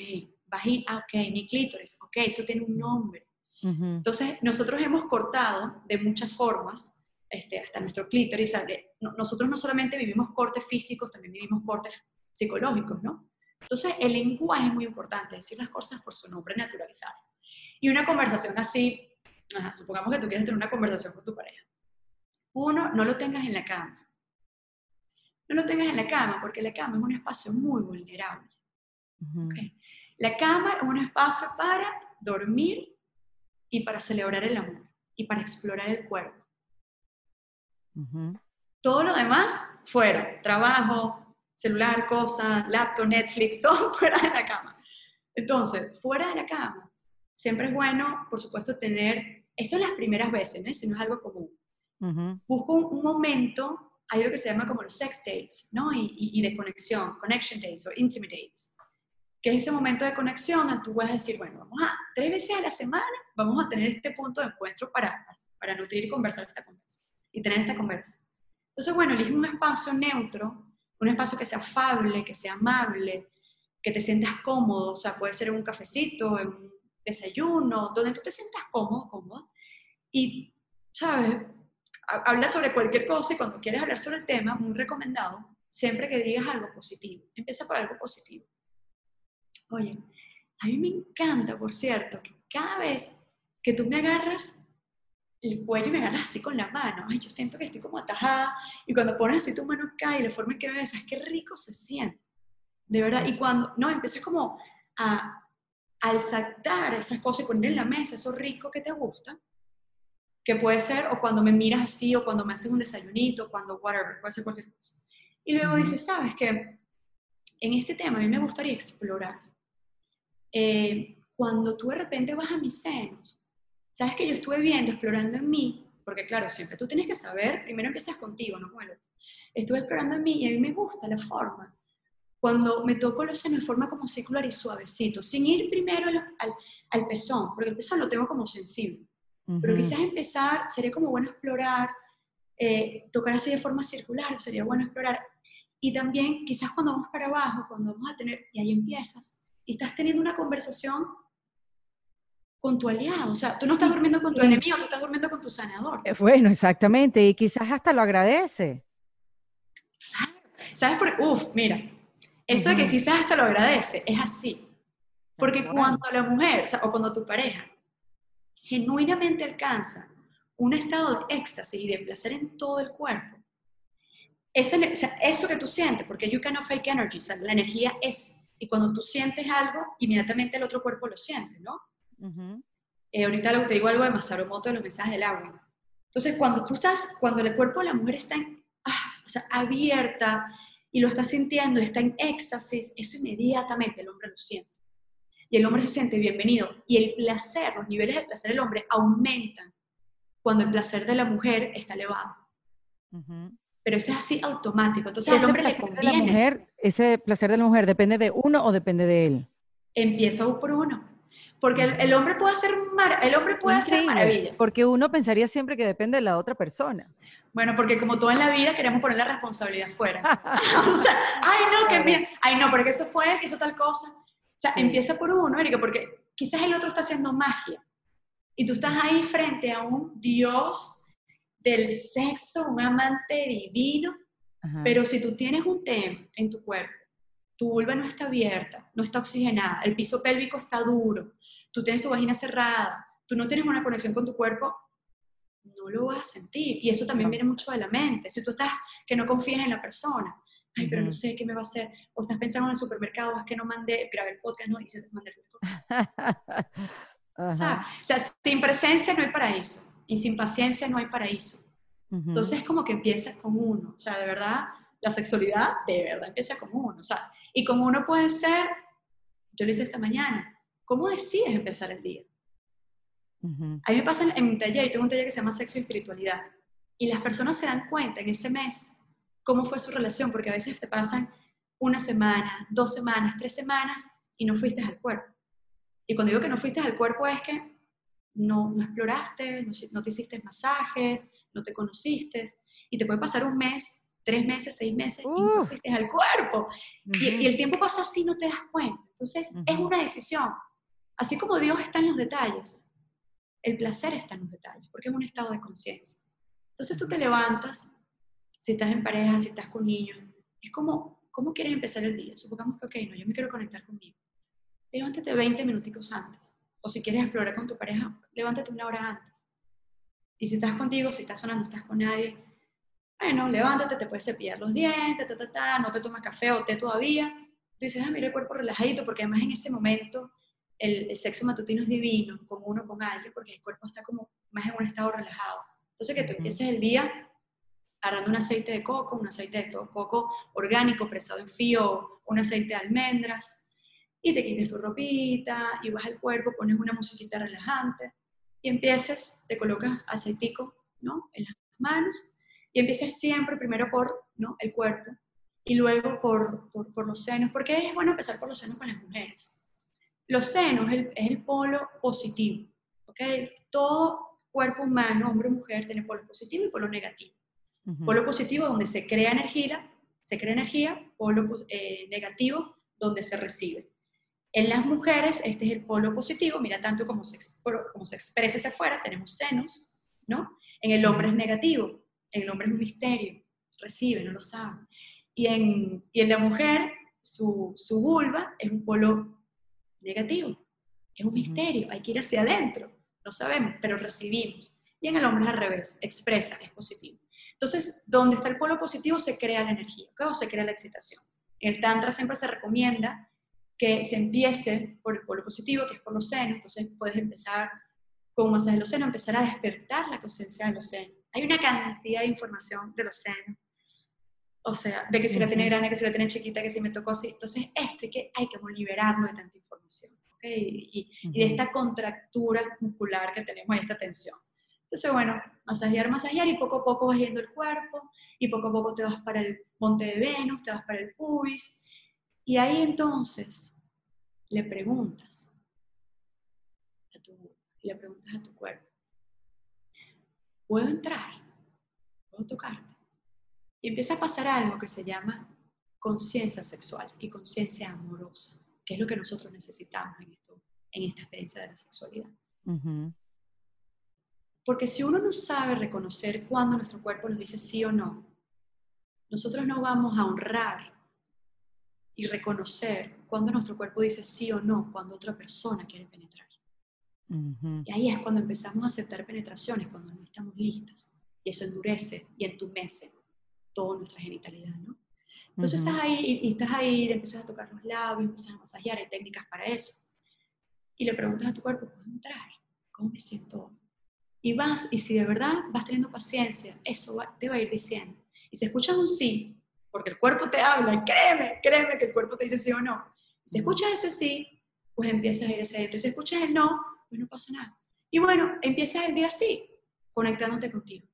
Vagina, ah, ok. Mi clítoris, ok. Eso tiene un nombre. Uh-huh. Entonces, nosotros hemos cortado de muchas formas hasta nuestro clítoris. Nosotros no solamente vivimos cortes físicos, también vivimos cortes psicológicos, ¿no? Entonces, el lenguaje es muy importante, decir las cosas por su nombre naturalizado. Y una conversación así, ajá, supongamos que tú quieres tener una conversación con tu pareja. Uno, no lo tengas en la cama. No lo tengas en la cama, porque la cama es un espacio muy vulnerable. Uh-huh. ¿Okay? La cama es un espacio para dormir y para celebrar el amor y para explorar el cuerpo. Uh-huh. Todo lo demás fuera, trabajo, celular, cosas, laptop, Netflix, todo fuera de la cama. Entonces, fuera de la cama, siempre es bueno, por supuesto, tener, eso las primeras veces, ¿no? Si no es algo común. Uh-huh. Busco un momento. Hay algo que se llama como los sex dates, ¿no? Y de conexión, connection dates o intimate dates, que es ese momento de conexión donde tú vas a decir, bueno, vamos a 3 veces a la semana, vamos a tener este punto de encuentro para nutrir y conversar esta conversa, y tener esta conversa. Entonces, bueno, elige un espacio neutro, un espacio que sea afable, que sea amable, que te sientas cómodo, o sea, puede ser en un cafecito, en un desayuno, donde tú te sientas cómodo, cómoda, y, ¿sabes? Habla sobre cualquier cosa y cuando quieres hablar sobre el tema, muy recomendado, siempre que digas algo positivo. Empieza por algo positivo. Oye, a mí me encanta, por cierto, que cada vez que tú me agarras el cuello y me agarras así con la mano, ay, yo siento que estoy como atajada, y cuando pones así tu mano acá y la forma en que me besas, qué rico se siente, de verdad. Y cuando, no, empiezas como a alzar esas cosas y poner en la mesa eso rico que te gusta, que puede ser, o cuando me miras así, o cuando me haces un desayunito, cuando whatever, puede ser cualquier cosa. Y luego dices, ¿sabes qué? En este tema a mí me gustaría explorar. Cuando tú de repente vas a mis senos, ¿sabes que yo estuve viendo, explorando en mí? Porque claro, siempre tú tienes que saber, primero empiezas contigo, no con el otro. Estuve explorando en mí y a mí me gusta la forma. Cuando me toco los senos de forma como circular y suavecito, sin ir primero al pezón, porque el pezón lo tengo como sensible. Pero quizás empezar, sería como bueno explorar, tocar así de forma circular, sería bueno explorar. Y también quizás cuando vamos para abajo, cuando vamos a tener, y ahí empiezas, y estás teniendo una conversación con tu aliado. O sea, tú no estás durmiendo con tu enemigo, tú estás durmiendo con tu sanador. Bueno, exactamente, y quizás hasta lo agradece. Claro. ¿Sabes por qué? Uf, mira, eso de que quizás hasta lo agradece, es así. Porque cuando la mujer, o sea, o cuando tu pareja, genuinamente alcanza un estado de éxtasis y de placer en todo el cuerpo. O sea, eso que tú sientes, porque you cannot fake energy, o sea, la energía es, y cuando tú sientes algo, inmediatamente el otro cuerpo lo siente, ¿no? Uh-huh. Ahorita te digo algo de Masaru Emoto de los mensajes del agua. Entonces, cuando el cuerpo de la mujer está o sea, abierta y lo está sintiendo, está en éxtasis, eso inmediatamente el hombre lo siente. Y el hombre se siente bienvenido. Y el placer, los niveles de placer del hombre aumentan cuando el placer de la mujer está elevado. Uh-huh. Pero eso es así automático. Entonces al hombre le conviene. ¿Ese placer de la mujer depende de uno o depende de él? Empieza por uno. Porque el hombre puede hacer, maravillas. Porque uno pensaría siempre que depende de la otra persona. Bueno, porque como todo en la vida, queremos poner la responsabilidad fuera. O sea, porque eso fue él, que hizo tal cosa. O sea, empieza por uno, Erika, porque quizás el otro está haciendo magia y tú estás ahí frente a un dios del sexo, un amante divino. Ajá. Pero si tú tienes un tema en tu cuerpo, tu vulva no está abierta, no está oxigenada, el piso pélvico está duro, tú tienes tu vagina cerrada, tú no tienes una conexión con tu cuerpo, no lo vas a sentir. Y eso también viene mucho de la mente. Si tú estás que no confías en la persona, ay, pero no sé qué me va a hacer, o estás pensando en el supermercado, es que no mandé, grabé el podcast, no, y se mandé el podcast. ¿sabes? O sea, sin presencia no hay paraíso y sin paciencia no hay paraíso. Entonces como que empieza con uno, o sea, de verdad, la sexualidad de verdad empieza con uno, o sea, y con uno puede ser, yo lo hice esta mañana, ¿cómo decides empezar el día? A mí me pasa en mi taller, tengo un taller que se llama Sexo y Espiritualidad, y las personas se dan cuenta en ese mes cómo fue su relación, porque a veces te pasan 1 semana, 2 semanas, 3 semanas, y no fuiste al cuerpo. Y cuando digo que no fuiste al cuerpo es que no exploraste, no te hiciste masajes, no te conociste, y te puede pasar 1 mes, 3 meses, 6 meses, y no fuiste al cuerpo. Y el tiempo pasa así, no te das cuenta. Entonces, es una decisión. Así como Dios está en los detalles, el placer está en los detalles, porque es un estado de conciencia. Entonces tú te levantas, si estás en pareja, si estás con niños, es como, ¿cómo quieres empezar el día? Supongamos que, ok, no, yo me quiero conectar conmigo. Levántate 20 minuticos antes. O si quieres explorar con tu pareja, levántate 1 hora antes. Y si estás contigo, si estás sola, no estás con nadie, bueno, levántate, te puedes cepillar los dientes, no te tomas café o té todavía. Tú dices, ah, mira el cuerpo relajadito, porque además en ese momento el sexo matutino es divino, con uno, con alguien, porque el cuerpo está como más en un estado relajado. Entonces que te empieces el día agarrando un aceite de coco, un aceite de coco orgánico, prensado en frío, un aceite de almendras, y te quites tu ropita, y vas al cuerpo, pones una musiquita relajante, y empiezas, te colocas aceitico, ¿no?, en las manos, y empiezas siempre primero por, ¿no?, el cuerpo, y luego por los senos, porque es bueno empezar por los senos con las mujeres. Los senos es el polo positivo, ¿ok? Todo cuerpo humano, hombre o mujer, tiene polo positivo y polo negativo. Polo positivo donde se crea energía, polo negativo donde se recibe. En las mujeres, este es el polo positivo, mira tanto como se expresa hacia afuera, tenemos senos, ¿no? En el hombre es negativo, en el hombre es un misterio, recibe, no lo sabe. Y en la mujer, su vulva es un polo negativo, es un misterio, hay que ir hacia adentro, no sabemos, pero recibimos. Y en el hombre es al revés, expresa, es positivo. Entonces, donde está el polo positivo se crea la energía, ¿ok? O se crea la excitación. En el Tantra siempre se recomienda que se empiece por el polo positivo, que es por los senos, entonces puedes empezar con un masaje de los senos, empezar a despertar la conciencia de los senos. Hay una cantidad de información de los senos, o sea, de que si la tiene grande, que si la tiene chiquita, que si me tocó así. Entonces, que hay que liberarlo de tanta información, ¿ok? Y de esta contractura muscular que tenemos, esta tensión. Entonces, bueno, masajear, y poco a poco vas yendo el cuerpo, y poco a poco te vas para el monte de Venus, te vas para el pubis, y ahí entonces le preguntas a tu cuerpo, ¿puedo entrar? ¿Puedo tocarte? Y empieza a pasar algo que se llama conciencia sexual y conciencia amorosa, que es lo que nosotros necesitamos en esta experiencia de la sexualidad. Porque si uno no sabe reconocer cuándo nuestro cuerpo nos dice sí o no, nosotros no vamos a honrar y reconocer cuándo nuestro cuerpo dice sí o no, cuando otra persona quiere penetrar. Y ahí es cuando empezamos a aceptar penetraciones, cuando no estamos listas. Y eso endurece y entumece toda nuestra genitalidad, ¿no? Entonces estás ahí, empiezas a tocar los labios, empiezas a masajear, hay técnicas para eso. Y le preguntas a tu cuerpo, ¿puedo entrar? ¿Cómo me siento? Y vas, y si de verdad vas teniendo paciencia, eso te va a ir diciendo. Y si escuchas un sí, porque el cuerpo te habla, créeme que el cuerpo te dice sí o no. Y si escuchas ese sí, pues empiezas a ir hacia adentro. Y si escuchas el no, pues no pasa nada. Y bueno, empiezas el día así, conectándote contigo.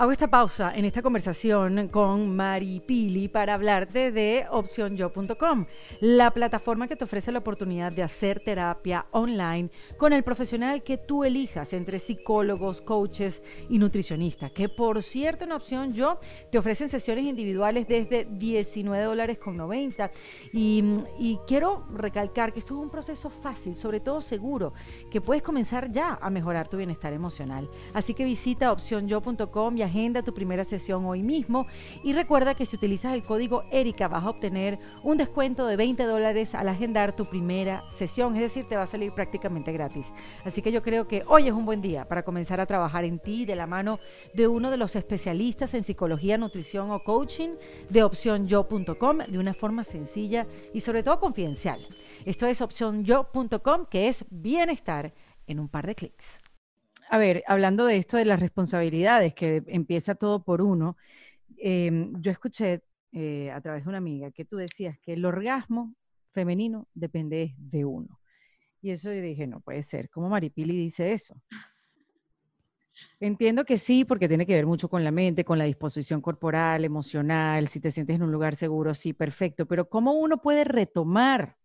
Hago esta pausa en esta conversación con Mary Pili para hablarte de OpcionYo.com, la plataforma que te ofrece la oportunidad de hacer terapia online con el profesional que tú elijas, entre psicólogos, coaches y nutricionistas, que por cierto en OpcionYo te ofrecen sesiones individuales desde $19.90. Y quiero recalcar que esto es un proceso fácil, sobre todo seguro, que puedes comenzar ya a mejorar tu bienestar emocional. Así que visita OpcionYo.com y agenda tu primera sesión hoy mismo, y recuerda que si utilizas el código ERICA vas a obtener un descuento de $20 al agendar tu primera sesión, es decir, te va a salir prácticamente gratis. Así que yo creo que hoy es un buen día para comenzar a trabajar en ti de la mano de uno de los especialistas en psicología, nutrición o coaching de OpcionYo.com de una forma sencilla y sobre todo confidencial. Esto es opcionyo.com, que es bienestar en un par de clics. A ver, hablando de esto de las responsabilidades, que empieza todo por uno, yo escuché a través de una amiga que tú decías que el orgasmo femenino depende de uno. Y eso yo dije, no puede ser, ¿cómo Mary Pili dice eso? Entiendo que sí, porque tiene que ver mucho con la mente, con la disposición corporal, emocional, si te sientes en un lugar seguro, sí, perfecto, pero ¿cómo uno puede retomar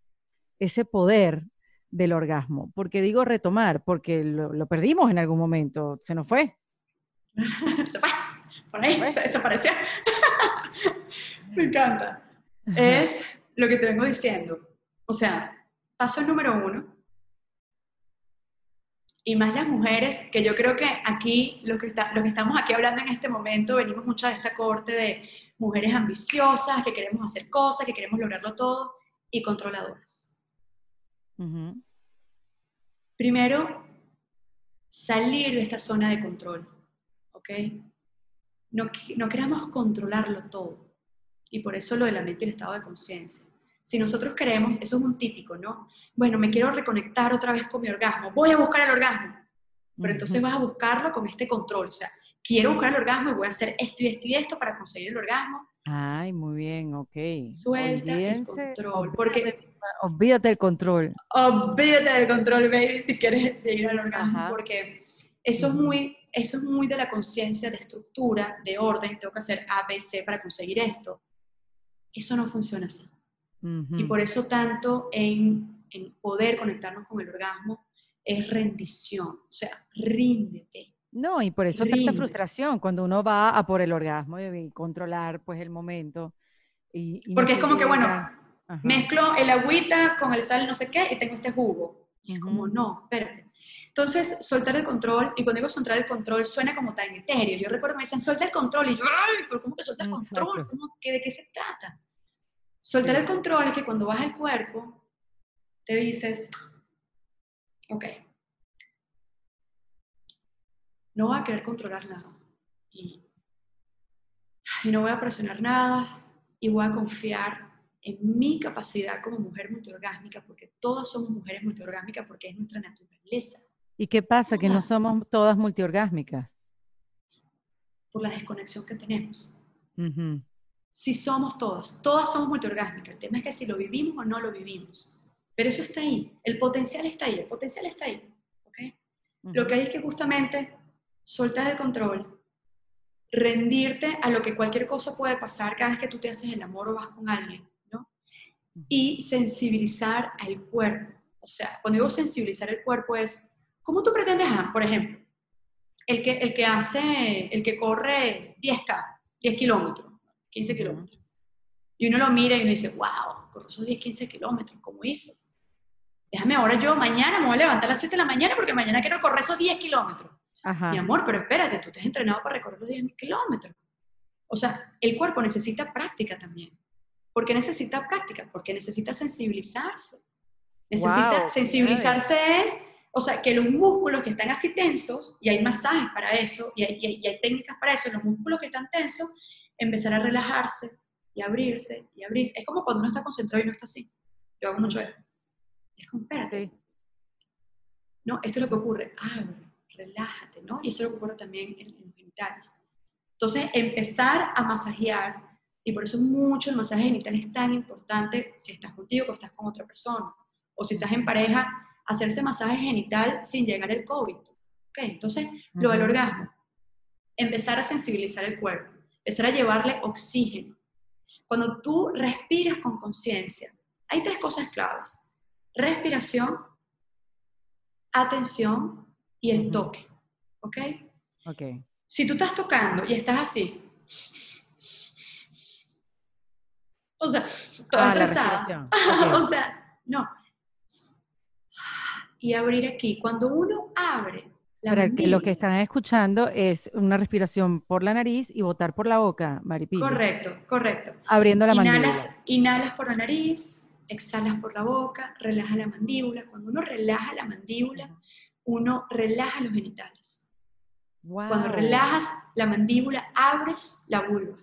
ese poder del orgasmo? Porque digo retomar, porque lo perdimos en algún momento, se nos fue. Se fue, por ahí, se desapareció. Me encanta. Es lo que te vengo diciendo. O sea, paso número uno, y más las mujeres, que yo creo que aquí, lo que estamos aquí hablando en este momento, venimos mucha de esta corte de mujeres ambiciosas, que queremos hacer cosas, que queremos lograrlo todo, y controladoras. Uh-huh. Primero, salir de esta zona de control, ¿ok? No queramos controlarlo todo, y por eso lo de la mente y el estado de conciencia. Si nosotros queremos, eso es un típico, ¿no? Bueno, me quiero reconectar otra vez con mi orgasmo, voy a buscar el orgasmo. Pero entonces vas a buscarlo con este control, o sea, quiero buscar el orgasmo y voy a hacer esto y esto y esto para conseguir el orgasmo. Ay, muy bien, ok. Suelta el control. Olvídate del control. Olvídate del control, baby, si quieres ir al orgasmo, ajá, porque eso es muy de la conciencia, de estructura, de orden, tengo que hacer A, B, C para conseguir esto. Eso no funciona así. Y por eso tanto en poder conectarnos con el orgasmo es rendición, o sea, ríndete. No, y por eso tanta frustración cuando uno va a por el orgasmo y controlar pues el momento. Y porque no es como que, bueno, ajá, mezclo el agüita con el sal no sé qué y tengo este jugo. Y es como, no, espérate. Entonces, soltar el control, y cuando digo soltar el control suena como tan etéreo. Yo recuerdo me decían, suelta el control, y yo, ay, pero ¿cómo que suelta el control? ¿Cómo que, ¿de qué se trata? Soltar el control es que cuando vas al cuerpo, te dices, ok, no voy a querer controlar nada, y no voy a presionar nada, y voy a confiar en mi capacidad como mujer multiorgásmica, porque todas somos mujeres multiorgásmicas, porque es nuestra naturaleza. ¿Y qué pasa? Todas. Que no somos todas multiorgásmicas. Por la desconexión que tenemos. Uh-huh. Si somos todas somos multiorgásmicas. El tema es que si lo vivimos o no lo vivimos. Pero eso está ahí, el potencial está ahí, ¿okay? Lo que hay es que justamente soltar el control, rendirte a lo que cualquier cosa puede pasar cada vez que tú te haces el amor o vas con alguien, ¿no? Y sensibilizar al cuerpo. O sea, cuando digo sensibilizar el cuerpo es, ¿cómo tú pretendes, por ejemplo, el que corre 10 kilómetros, 15 kilómetros. Y uno lo mira y uno dice, wow, corro esos 10, 15 kilómetros, ¿cómo hizo? Déjame ahora yo, mañana me voy a levantar a las 7 de la mañana porque mañana quiero correr esos 10 kilómetros. Ajá. Mi amor, pero espérate, tú te has entrenado para recorrer los 10 kilómetros. O sea, el cuerpo necesita práctica también. ¿Por qué necesita práctica? Porque necesita sensibilizarse. O sea, que los músculos que están así tensos, y hay masajes para eso, y hay técnicas para eso, los músculos que están tensos, empezar a relajarse y abrirse y abrirse. Es como cuando uno está concentrado y no está así. Yo hago mucho eso. Es como, espérate. Sí. No, esto es lo que ocurre. Abre, relájate, ¿no? Y eso es lo que ocurre también en los genitales. Entonces, empezar a masajear, y por eso mucho el masaje genital es tan importante si estás contigo o estás con otra persona. O si estás en pareja, hacerse masaje genital sin llegar el COVID. Okay, entonces, lo del orgasmo. Empezar a sensibilizar el cuerpo. Empezar a llevarle oxígeno. Cuando tú respiras con conciencia, hay tres cosas claves. Respiración, atención y el toque. ¿Okay? Ok. Si tú estás tocando y estás así, o sea, toda estresada. Okay. O sea, no. Y abrir aquí. Cuando uno abre, para que lo que están escuchando es una respiración por la nariz y botar por la boca, Mary Pili. Correcto. Abriendo la mandíbula. Inhalas por la nariz, exhalas por la boca, relaja la mandíbula. Cuando uno relaja la mandíbula, uno relaja los genitales. Wow. Cuando relajas la mandíbula, abres la vulva.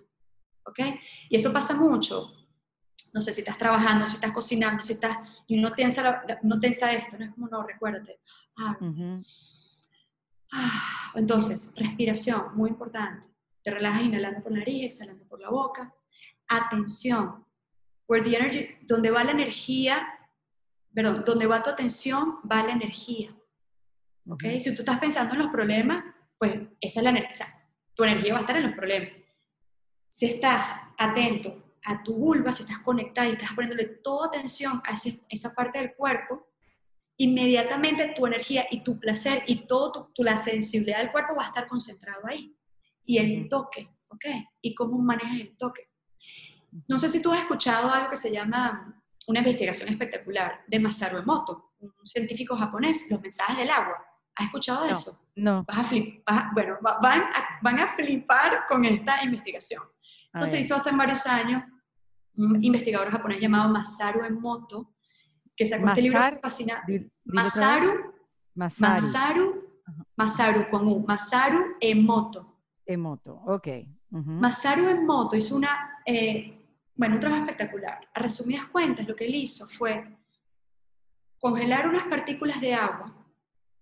¿Okay? Y eso pasa mucho. no sé, si estás trabajando, si estás cocinando, si estás, y uno tensa esto, no es como, no, recuérdate. Entonces, respiración, muy importante. Te relajas inhalando por la nariz, exhalando por la boca. Atención. Where the energy, donde va la energía, perdón, donde va tu atención, va la energía. ¿Okay? Si tú estás pensando en los problemas, pues esa es la energía. O sea, tu energía va a estar en los problemas. Si estás atento a tu vulva, si estás conectada y estás poniéndole toda atención a esa parte del cuerpo, inmediatamente tu energía y tu placer y toda la sensibilidad del cuerpo va a estar concentrado ahí. Y el toque, ¿ok? Y cómo manejas el toque. No sé si tú has escuchado algo que se llama una investigación espectacular de Masaru Emoto, un científico japonés, los mensajes del agua. ¿Has escuchado de eso? No. Van a flipar con esta investigación. Eso se hizo hace varios años, un investigador japonés llamado Masaru Emoto, que sacó este libro fascinante. Masaru Emoto. Masaru Emoto hizo un trabajo espectacular. A resumidas cuentas, lo que él hizo fue congelar unas partículas de agua,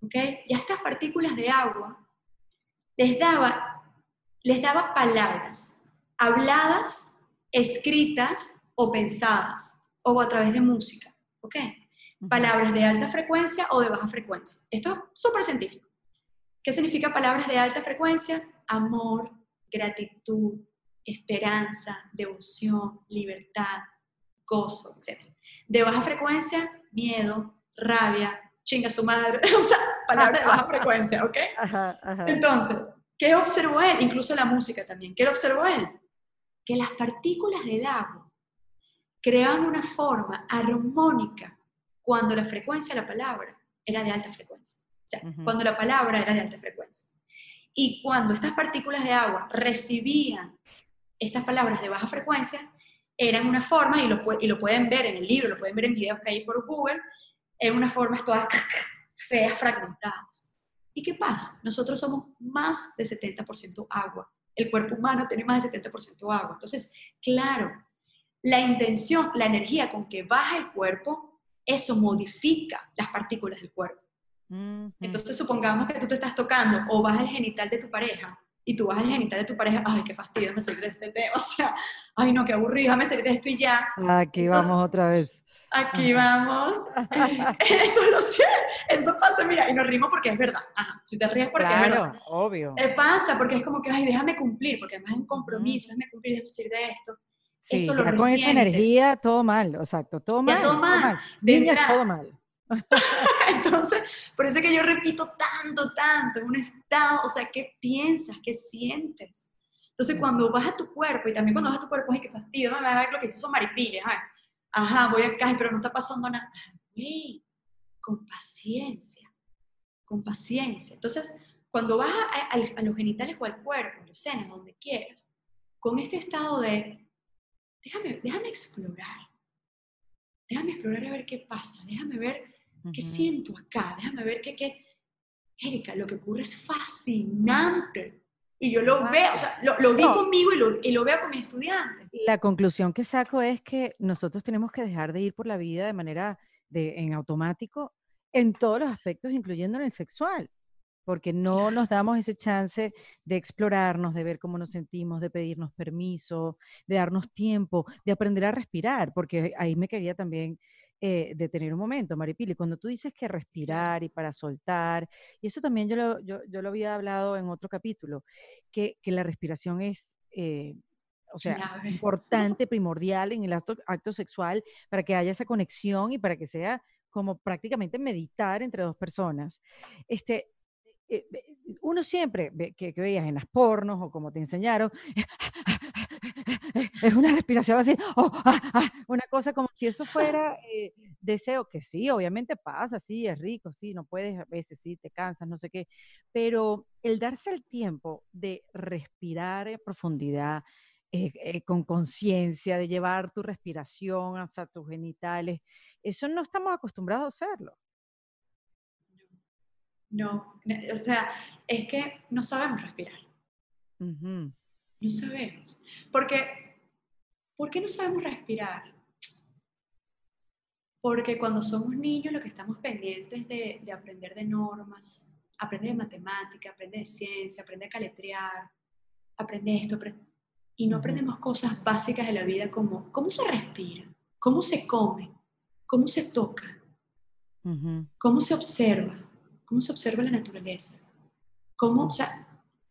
¿ok? Y a estas partículas de agua les daba palabras, habladas, escritas o pensadas, o a través de música, ¿ok? Palabras de alta frecuencia o de baja frecuencia. Esto es súper científico. ¿Qué significa palabras de alta frecuencia? Amor, gratitud, esperanza, devoción, libertad, gozo, etc. De baja frecuencia, miedo, rabia, chinga su madre, o sea, palabras de baja frecuencia, ¿ok? Entonces, ¿qué observó él? Incluso la música también. ¿Qué observó él? Que las partículas del agua creaban una forma armónica cuando la frecuencia de la palabra era de alta frecuencia. O sea, cuando la palabra era de alta frecuencia. Y cuando estas partículas de agua recibían estas palabras de baja frecuencia, eran una forma, y lo pueden ver en el libro, lo pueden ver en videos que hay por Google, en unas formas todas feas, fragmentadas. ¿Y qué pasa? Nosotros somos más de 70% agua. El cuerpo humano tiene más de 70% agua. Entonces, claro, la intención, la energía con que baja el cuerpo, eso modifica las partículas del cuerpo. Entonces, supongamos que tú te estás tocando o vas al genital de tu pareja, y tú vas al genital de tu pareja, ay, qué fastidio, me salí de este tema, o sea, ay, no, qué aburrido, me salí de esto y ya. Aquí vamos otra vez. Aquí vamos. Eso lo sé, eso pasa, mira, y nos rimos porque es verdad. Ajá, si te ríes porque es verdad. Claro, obvio. Pasa porque es como que, ay, déjame cumplir, porque además es un compromiso, déjame cumplir, déjame salir de esto. Sí, eso lo resiente. Con esa energía, todo mal, exacto, todo mal. Ya, todo mal. Niñas, todo mal. Entonces, por eso es que yo repito tanto, en un estado, o sea, ¿qué piensas? ¿Qué sientes? Entonces, cuando vas a tu cuerpo, y también cuando vas a tu cuerpo, ay, qué fastidio, me va a ver lo que hizo Mary Pili, ajá, voy acá, pero no está pasando nada. Ay, con paciencia. Entonces, cuando vas a los genitales o al cuerpo, los senos, donde quieras, con este estado de, déjame explorar a ver qué pasa, déjame ver qué siento acá, déjame ver qué... Erika, lo que ocurre es fascinante. Y yo lo veo, o sea, lo vi conmigo y lo veo con mis estudiantes. La conclusión que saco es que nosotros tenemos que dejar de ir por la vida de manera en automático, en todos los aspectos, incluyendo en el sexual, porque no nos damos ese chance de explorarnos, de ver cómo nos sentimos, de pedirnos permiso, de darnos tiempo, de aprender a respirar, porque ahí me quería también detener un momento, Mary Pili, cuando tú dices que respirar y para soltar, y eso también yo lo había hablado en otro capítulo, que la respiración es, o sea, clave, importante, primordial en el acto sexual para que haya esa conexión y para que sea como prácticamente meditar entre dos personas. Uno siempre, que veías en las pornos o como te enseñaron, es una respiración así, una cosa como si eso fuera deseo, que sí, obviamente pasa, sí, es rico, sí, no puedes, a veces sí, te cansas, no sé qué, pero el darse el tiempo de respirar en profundidad, con conciencia, de llevar tu respiración hacia tus genitales, eso no estamos acostumbrados a hacerlo. No, o sea, es que no sabemos respirar. No sabemos. Porque, ¿por qué no sabemos respirar? Porque cuando somos niños lo que estamos pendientes de aprender de normas, aprender de matemática, aprender de ciencia, aprender a caletrear, aprender esto, y no aprendemos cosas básicas de la vida como cómo se respira, cómo se come, cómo se toca, cómo se observa la naturaleza, cómo, o sea,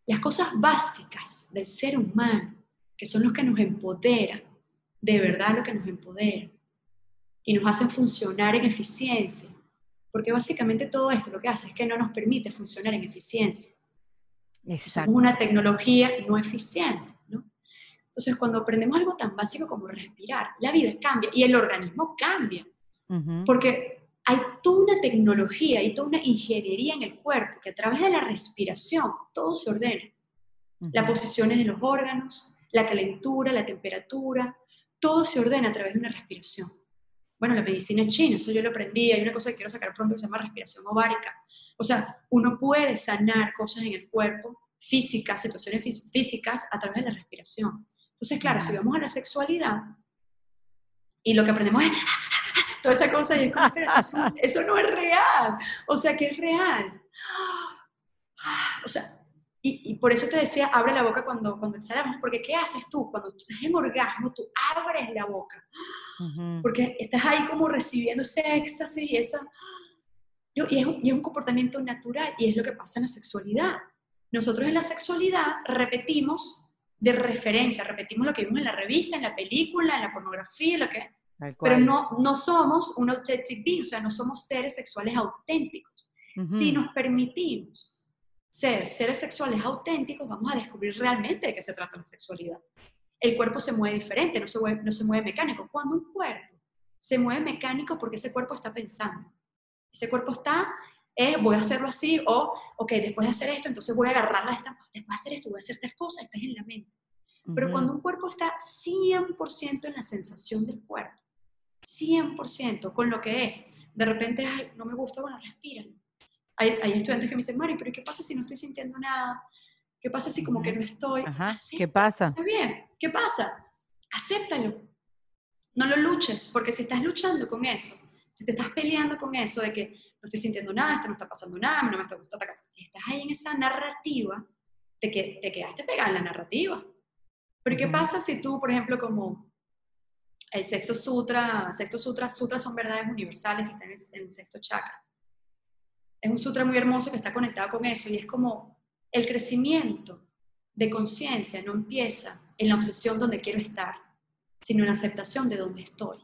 las cosas básicas del ser humano, que son los que nos empoderan, de verdad lo que nos empoderan, y nos hacen funcionar en eficiencia, porque básicamente todo esto lo que hace es que no nos permite funcionar en eficiencia. Exacto. Es una tecnología no eficiente, ¿no? Entonces cuando aprendemos algo tan básico como respirar, la vida cambia y el organismo cambia, porque hay toda una tecnología y toda una ingeniería en el cuerpo que a través de la respiración todo se ordena. Las posiciones de los órganos, la calentura, la temperatura, todo se ordena a través de una respiración. Bueno, la medicina china, eso yo lo aprendí, hay una cosa que quiero sacar pronto que se llama respiración ovárica. O sea, uno puede sanar cosas en el cuerpo, físicas, situaciones físicas, a través de la respiración. Entonces, claro, si vamos a la sexualidad, y lo que aprendemos es toda esa cosa, y es como, pero eso no es real. O sea, ¿qué es real? O sea, y por eso te decía, abre la boca cuando exhalamos, porque ¿qué haces tú? Cuando tú estás en orgasmo, tú abres la boca, porque estás ahí como recibiendo ese éxtasis y esa... Y es un comportamiento natural, y es lo que pasa en la sexualidad. Nosotros en la sexualidad repetimos de referencia, repetimos lo que vimos en la revista, en la película, en la pornografía, lo que... Pero no somos un authentic being, o sea, no somos seres sexuales auténticos. Si nos permitimos ser seres sexuales auténticos, vamos a descubrir realmente de qué se trata la sexualidad. El cuerpo se mueve diferente, no se mueve mecánico. Cuando un cuerpo se mueve mecánico, porque ese cuerpo está pensando. Ese cuerpo está, voy a hacerlo así, o, ok, después de hacer esto, entonces voy a agarrarla, después de hacer esto, voy a hacer estas cosas, estás en la mente. Pero cuando un cuerpo está 100% en la sensación del cuerpo, 100% con lo que es, de repente, ay, no me gusta, bueno, respíralo. Hay estudiantes que me dicen, Mari, pero ¿qué pasa si no estoy sintiendo nada? ¿Qué pasa si como que no estoy? Ajá, ¿qué pasa? Está bien, ¿qué pasa? Acéptalo. No lo luches, porque si estás luchando con eso, si te estás peleando con eso de que no estoy sintiendo nada, esto no está pasando nada, no me está gustando, y estás ahí en esa narrativa, te quedaste pegada en la narrativa. Pero ¿qué pasa si tú, por ejemplo, como el sexto sutra son verdades universales que están en el sexto chakra? Es un sutra muy hermoso que está conectado con eso, y es como el crecimiento de conciencia no empieza en la obsesión donde quiero estar, sino en la aceptación de donde estoy.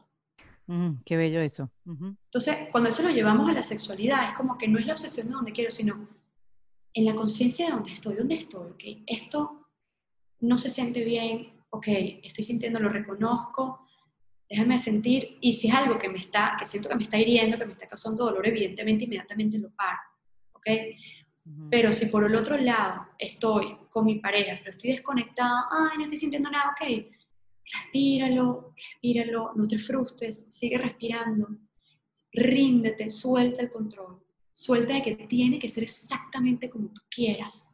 Qué bello eso. Entonces, cuando eso lo llevamos a la sexualidad, es como que no es la obsesión de donde quiero, sino en la conciencia de donde estoy, ¿okay? Esto no se siente bien, ok, estoy sintiendo, lo reconozco, déjame sentir, y si es algo que siento que me está hiriendo, que me está causando dolor, evidentemente inmediatamente lo paro, ¿ok? Pero si por el otro lado estoy con mi pareja, pero estoy desconectada, ay, no estoy sintiendo nada, ok, respíralo, no te frustres, sigue respirando, ríndete, suelta el control, suelta de que tiene que ser exactamente como tú quieras,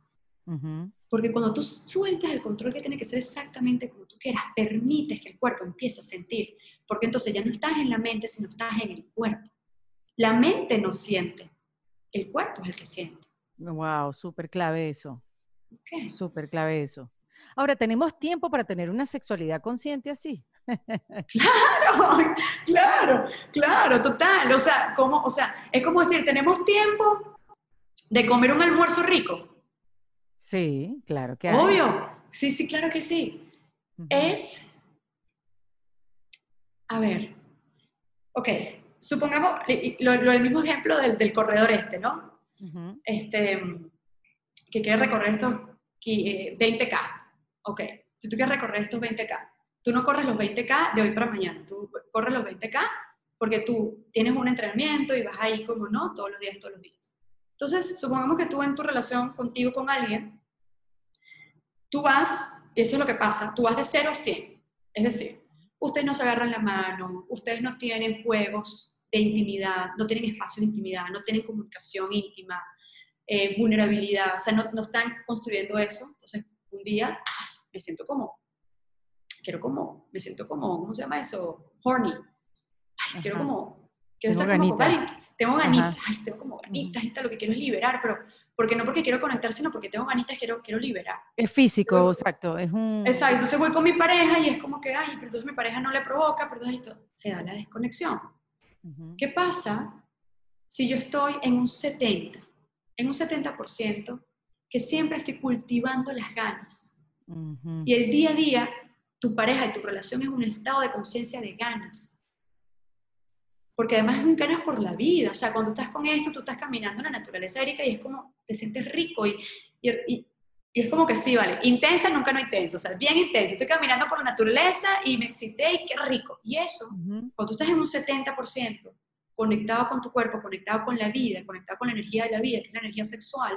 porque cuando tú sueltas el control que tiene que ser exactamente como tú quieras, permites que el cuerpo empiece a sentir, porque entonces ya no estás en la mente, sino estás en el cuerpo. La mente no siente, el cuerpo es el que siente. Wow, súper clave eso. Okay. Súper clave eso. Ahora, ¿tenemos tiempo para tener una sexualidad consciente así? Claro, total. O sea, es como decir, ¿tenemos tiempo de comer un almuerzo rico? Sí, claro que hay. Obvio, sí, claro que sí. Es, a ver, ok, supongamos el mismo ejemplo del corredor este, ¿no? Que quiere recorrer estos 20K, ok, si tú quieres recorrer estos 20K, tú no corres los 20K de hoy para mañana, tú corres los 20K porque tú tienes un entrenamiento y vas ahí como no, todos los días. Entonces, supongamos que tú en tu relación contigo con alguien, tú vas, y eso es lo que pasa, tú vas de 0 a 100. Es decir, ustedes no se agarran la mano, ustedes no tienen juegos de intimidad, no tienen espacio de intimidad, no tienen comunicación íntima, vulnerabilidad, o sea, no están construyendo eso. Entonces, un día me siento como, ¿cómo se llama eso? Horny. Quiero como quiero estar como ganita. Tengo ganitas, tengo como ganitas, lo que quiero es liberar, pero porque no porque quiero conectar, sino porque tengo ganitas, quiero liberar. Es físico, pero, exacto. Exacto, entonces voy con mi pareja y es como que, ay, pero entonces mi pareja no le provoca, pero entonces esto, se da la desconexión. ¿Qué pasa si yo estoy en un 70%? En un 70% que siempre estoy cultivando las ganas. Y el día a día, tu pareja y tu relación es un estado de conciencia de ganas. Porque además es un ganas por la vida, o sea, cuando estás con esto, tú estás caminando en la naturaleza, Erika, y es como, te sientes rico, y es como que sí, vale, intensa, nunca no intensa, o sea, bien intensa, estoy caminando por la naturaleza, y me excité, y qué rico, y eso, cuando tú estás en un 70%, conectado con tu cuerpo, conectado con la vida, conectado con la energía de la vida, que es la energía sexual,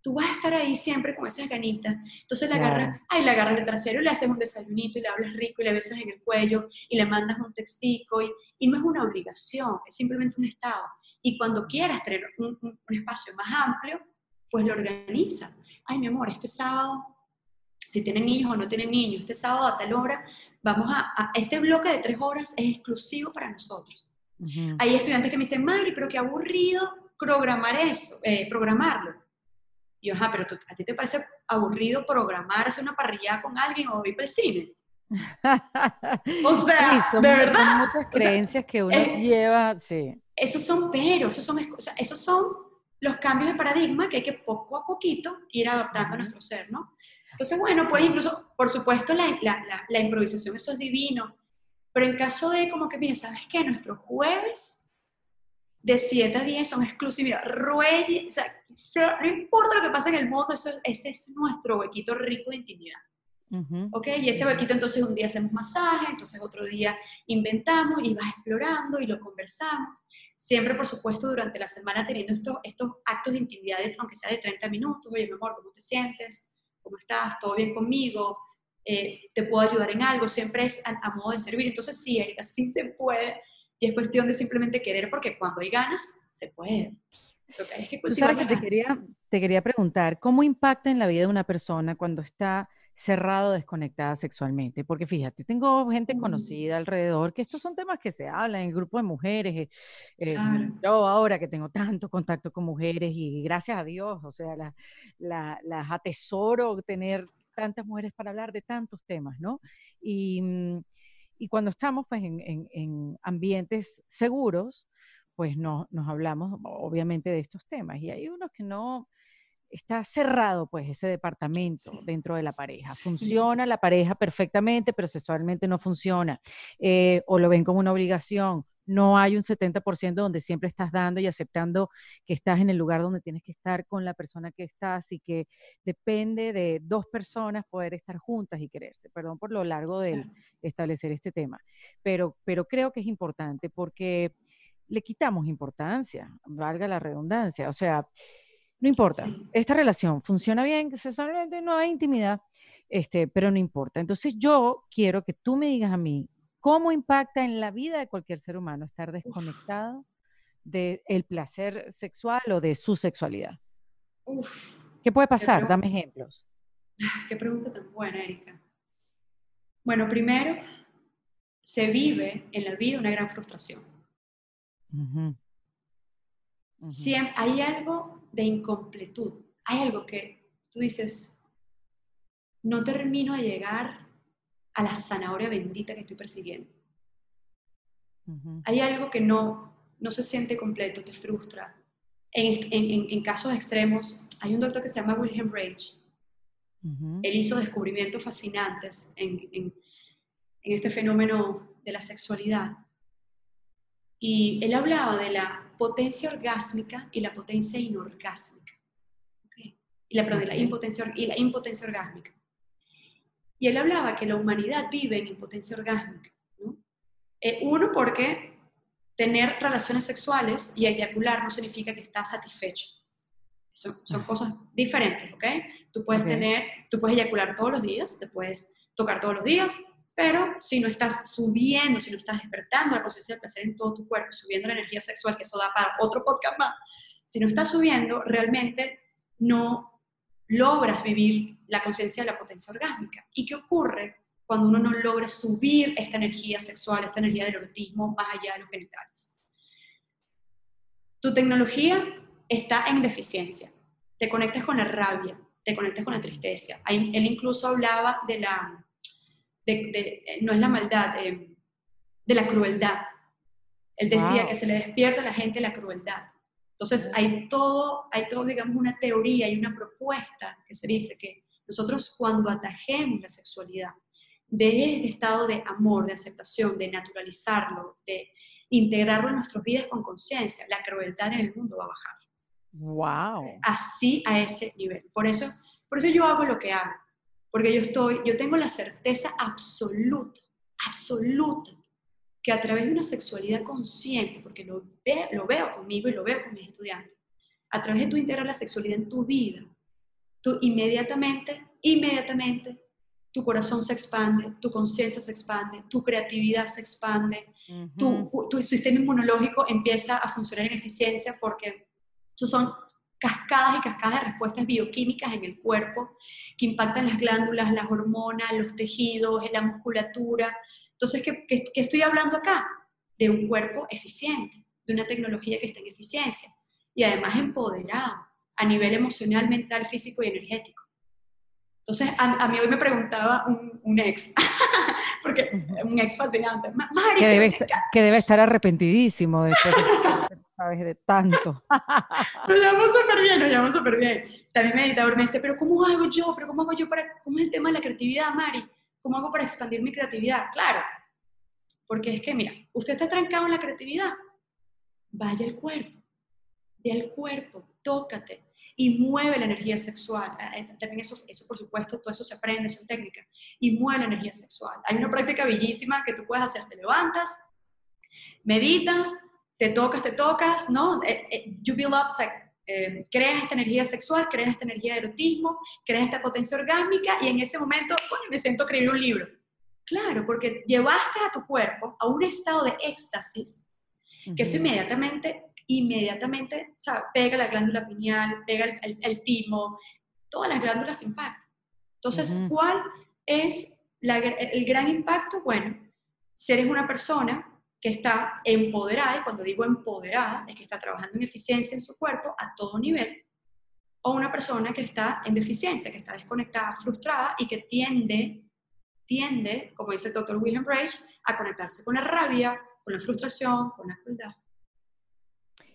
tú vas a estar ahí siempre con esas ganitas. Entonces la agarras, le agarras el trasero, le haces un desayunito y le hablas rico y le besas en el cuello y le mandas un textico. Y no es una obligación, es simplemente un estado. Y cuando quieras tener un espacio más amplio, pues lo organizas. Ay, mi amor, este sábado, si tienen hijos o no tienen niños, este sábado a tal hora, vamos a este bloque de 3 horas es exclusivo para nosotros. Hay estudiantes que me dicen, Mari, pero qué aburrido programar eso, programarlo. Y yo, ajá, pero ¿a ti te parece aburrido programar, hacer una parrillada con alguien o ir para el cine? O sea, sí, de verdad. Son muchas creencias, o sea, que uno lleva, sí. Esos son pero, esos son los cambios de paradigma que hay que poco a poquito ir adaptando a nuestro ser, ¿no? Entonces, bueno, pues incluso, por supuesto, la improvisación, eso es divino. Pero en caso de como que, mira, ¿sabes qué? Nuestros jueves de 7 a 10 son exclusividad, ruelle, o sea, no importa lo que pasa en el mundo, ese es nuestro huequito rico de intimidad. ¿Ok? Y ese huequito, entonces un día hacemos masaje, entonces otro día inventamos y vas explorando y lo conversamos. Siempre, por supuesto, durante la semana teniendo estos actos de intimidad, aunque sea de 30 minutos, oye, mi amor, ¿cómo te sientes? ¿Cómo estás? ¿Todo bien conmigo? ¿Te puedo ayudar en algo? Siempre es a modo de servir. Entonces sí, Erika, sí se puede. Y es cuestión de simplemente querer, porque cuando hay ganas, se puede. Lo que hay es que cultivar las ganas. Tú sabes que te quería preguntar, ¿cómo impacta en la vida de una persona cuando está cerrada o desconectada sexualmente? Porque fíjate, tengo gente conocida alrededor, que estos son temas que se hablan en grupos de mujeres. Yo ahora que tengo tanto contacto con mujeres, y gracias a Dios, o sea, las atesoro tener tantas mujeres para hablar de tantos temas, ¿no? Y cuando estamos pues, en ambientes seguros, pues nos hablamos obviamente de estos temas. Y hay unos que no, está cerrado pues ese departamento dentro de la pareja. Funciona la pareja perfectamente, pero sexualmente no funciona. O lo ven como una obligación. No hay un 70% donde siempre estás dando y aceptando que estás en el lugar donde tienes que estar con la persona que estás, y que depende de 2 personas poder estar juntas y quererse. Perdón por lo largo de establecer este tema, pero creo que es importante porque le quitamos importancia, valga la redundancia. O sea, no importa, esta relación funciona bien, sexualmente no hay intimidad, pero no importa. Entonces yo quiero que tú me digas a mí, ¿cómo impacta en la vida de cualquier ser humano estar desconectado del placer sexual o de su sexualidad? ¿Qué puede pasar? Dame ejemplos. Qué pregunta tan buena, Erika. Bueno, primero, se vive en la vida una gran frustración. Siempre hay algo de incompletud, hay algo que tú dices, no termino de llegar a la zanahoria bendita que estoy persiguiendo. Hay algo que no se siente completo, te frustra. En casos extremos, hay un doctor que se llama Wilhelm Reich. Él hizo descubrimientos fascinantes en este fenómeno de la sexualidad. Y él hablaba de la potencia orgásmica y la potencia inorgásmica. Y la impotencia orgásmica. Y él hablaba que la humanidad vive en impotencia orgásmica, ¿no? Uno, porque tener relaciones sexuales y eyacular no significa que estás satisfecho. Son cosas diferentes, ¿ok? Tú puedes tú puedes eyacular todos los días, te puedes tocar todos los días, pero si no estás subiendo, si no estás despertando la conciencia del placer en todo tu cuerpo, subiendo la energía sexual, que eso da para otro podcast más, si no estás subiendo, realmente no logras vivir la conciencia de la potencia orgásmica. ¿Y qué ocurre cuando uno no logra subir esta energía sexual, esta energía del erotismo más allá de los genitales? Tu tecnología está en deficiencia. Te conectas con la rabia, te conectas con la tristeza. Él incluso hablaba de la... no es la maldad, de la crueldad. Él decía que se le despierta a la gente la crueldad. Entonces hay todo, digamos, una teoría y una propuesta que se dice que nosotros cuando atajemos la sexualidad desde este estado de amor, de aceptación, de naturalizarlo, de integrarlo en nuestras vidas con conciencia, la crueldad en el mundo va a bajar. ¡Wow! Así, a ese nivel. Por eso yo hago lo que hago. Porque yo tengo la certeza absoluta, que a través de una sexualidad consciente, porque lo veo conmigo y lo veo con mis estudiantes, a través de tu integrar la sexualidad en tu vida, tú inmediatamente, tu corazón se expande, tu conciencia se expande, tu creatividad se expande, tu sistema inmunológico empieza a funcionar en eficiencia, porque eso son cascadas y cascadas de respuestas bioquímicas en el cuerpo que impactan las glándulas, las hormonas, los tejidos, la musculatura. Entonces, ¿qué estoy hablando acá? De un cuerpo eficiente, de una tecnología que está en eficiencia y además empoderada a nivel emocional, mental, físico y energético. Entonces, a mí hoy me preguntaba un ex, porque un ex fascinante, Mari, que debe estar arrepentidísimo después de sabes de tanto. Nos llevamos súper bien. También meditador me dice, pero ¿cómo hago yo para, cómo es el tema de la creatividad, Mari? ¿Cómo hago para expandir mi creatividad? Claro, porque es que, mira, usted está trancado en la creatividad. Vaya al cuerpo, ve al cuerpo, tócate y mueve la energía sexual. También eso, por supuesto, todo eso se aprende, son técnicas. Y mueve la energía sexual. Hay una práctica bellísima que tú puedes hacer. Te levantas, meditas, te tocas, ¿no? You build up, creas esta energía sexual, creas esta energía de erotismo, creas esta potencia orgásmica y en ese momento, bueno, me siento a escribir un libro. Claro, porque llevaste a tu cuerpo a un estado de éxtasis, que eso inmediatamente, o sea, pega la glándula pineal, pega el timo, todas las glándulas impactan. Entonces, ¿cuál es el gran impacto? Bueno, si eres una persona que está empoderada, y cuando digo empoderada es que está trabajando en eficiencia en su cuerpo a todo nivel, o una persona que está en deficiencia, que está desconectada, frustrada y que tiende, como dice el doctor Wilhelm Reich, a conectarse con la rabia, con la frustración, con la crueldad.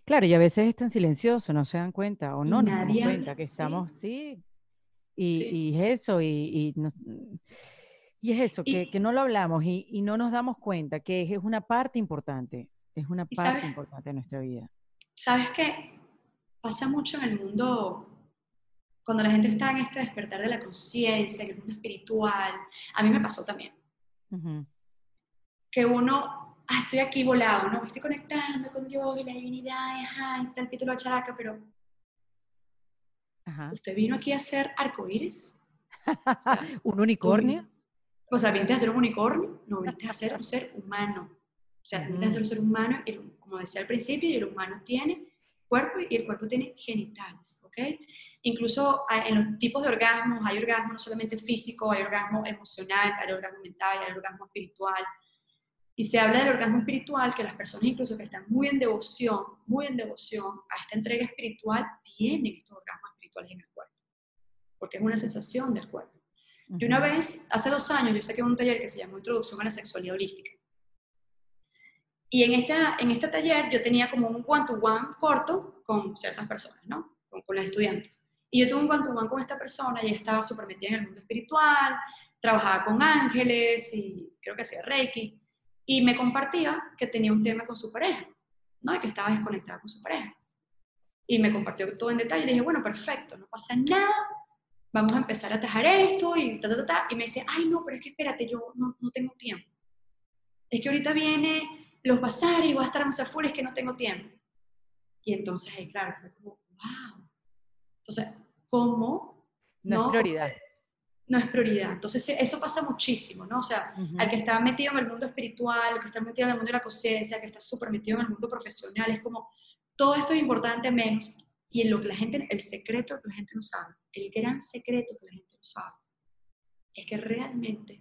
Claro, y a veces es tan silencioso, no se dan cuenta, o no nos dan cuenta que estamos, y es eso, que no lo hablamos y no nos damos cuenta que es una parte importante, importante de nuestra vida. ¿Sabes qué? Pasa mucho en el mundo, cuando la gente está en este despertar de la conciencia, en el mundo espiritual, a mí me pasó también, que uno, estoy aquí volado, ¿no? Me estoy conectando con Dios y la divinidad, y tal pito lo achaca, pero ¿usted vino aquí a hacer arcoíris? ¿Un unicornio? O sea, viniste a ser un unicornio, no viniste a ser un ser humano. O sea, viniste a ser un ser humano, como decía al principio, el humano tiene cuerpo y el cuerpo tiene genitales, ¿ok? Incluso en los tipos de orgasmos, hay orgasmo no solamente físico, hay orgasmo emocional, hay orgasmo mental, hay orgasmo espiritual. Y se habla del orgasmo espiritual, que las personas incluso que están muy en devoción a esta entrega espiritual, tienen estos orgasmos espirituales en el cuerpo. Porque es una sensación del cuerpo. Y una vez, hace 2 años, yo saqué un taller que se llamó Introducción a la Sexualidad Holística. Y en este taller yo tenía como un one-to-one corto con ciertas personas, ¿no? Con las estudiantes. Y yo tuve un one-to-one con esta persona, ella estaba súper metida en el mundo espiritual, trabajaba con ángeles y creo que hacía Reiki. Y me compartía que tenía un tema con su pareja, ¿no? Y que estaba desconectada con su pareja. Y me compartió todo en detalle y le dije, bueno, perfecto, no pasa nada. Vamos a empezar a atajar esto y ta. Y me decía, ay no, pero es que espérate, yo no tengo tiempo. Es que ahorita vienen los bazares y voy a estar muy afuera, es que no tengo tiempo. Y entonces, claro, fue como, wow. Entonces, ¿cómo? No es prioridad. No es prioridad. Entonces, eso pasa muchísimo, ¿no? O sea, al que está metido en el mundo espiritual, al que está metido en el mundo de la conciencia, al que está súper metido en el mundo profesional, es como, todo esto es importante menos. Y en lo que la gente, el secreto que la gente no sabe, el gran secreto que la gente no sabe, es que realmente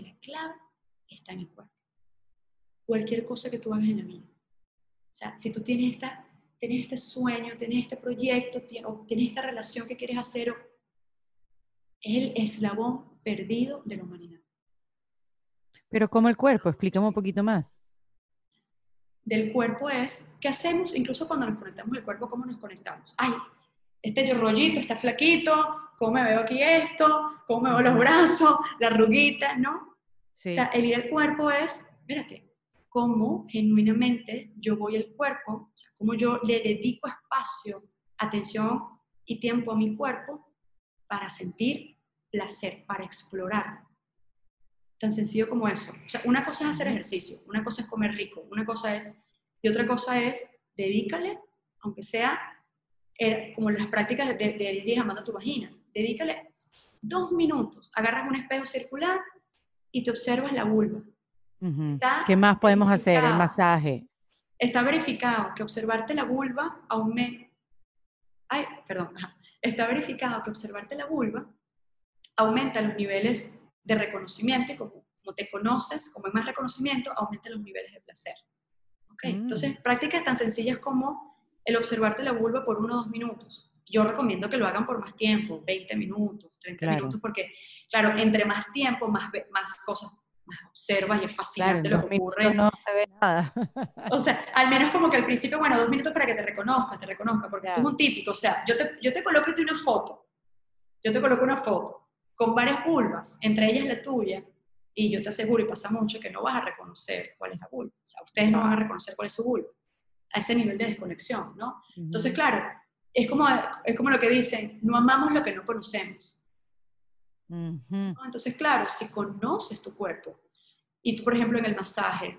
la clave está en el cuerpo. Cualquier cosa que tú hagas en la vida. O sea, si tú tienes esta tenés este sueño, tenés este proyecto, tenés esta relación que quieres hacer, es el eslabón perdido de la humanidad. Pero ¿cómo el cuerpo? Explícame un poquito más. Del cuerpo es, ¿qué hacemos? Incluso cuando nos conectamos al cuerpo, ¿cómo nos conectamos? Ay, este rollito está flaquito, ¿cómo me veo aquí esto? ¿Cómo me veo los brazos? La arruguita, ¿no? Sí. O sea, el ir al cuerpo es, espérate, ¿cómo genuinamente yo voy al cuerpo? O sea, ¿cómo yo le dedico espacio, atención y tiempo a mi cuerpo para sentir placer, para explorar? Tan sencillo como eso. O sea, una cosa es hacer ejercicio, una cosa es comer rico, una cosa es... Y otra cosa es, dedícale, aunque sea como las prácticas de dejamando tu vagina, dedícale 2 minutos, agarras un espejo circular y te observas la vulva. Uh-huh. ¿Qué más podemos hacer? El masaje. Está verificado que observarte la vulva aumenta... Ay, perdón. Está verificado que observarte la vulva aumenta los niveles de reconocimiento, y como te conoces, como hay más reconocimiento, aumentan los niveles de placer. ¿Okay? Mm. Entonces, prácticas tan sencillas como el observarte la vulva por 1 o 2 minutos. Yo recomiendo que lo hagan por más tiempo, 20 minutos, 30 minutos, porque, claro, entre más tiempo, más cosas más observas y es fascinante lo que ocurre. No se ve nada. O sea, al menos como que al principio, bueno, 2 minutos para que te reconozcas, porque claro, esto es un típico. O sea, yo te coloco una foto. Yo te coloco una foto con varias vulvas, entre ellas la tuya, y yo te aseguro, y pasa mucho, que no vas a reconocer cuál es la vulva. O sea, ustedes no van a reconocer cuál es su vulva. A ese nivel de desconexión, ¿no? Uh-huh. Entonces, claro, es como lo que dicen, no amamos lo que no conocemos. Uh-huh. ¿No? Entonces, claro, si conoces tu cuerpo, y tú, por ejemplo, en el masaje,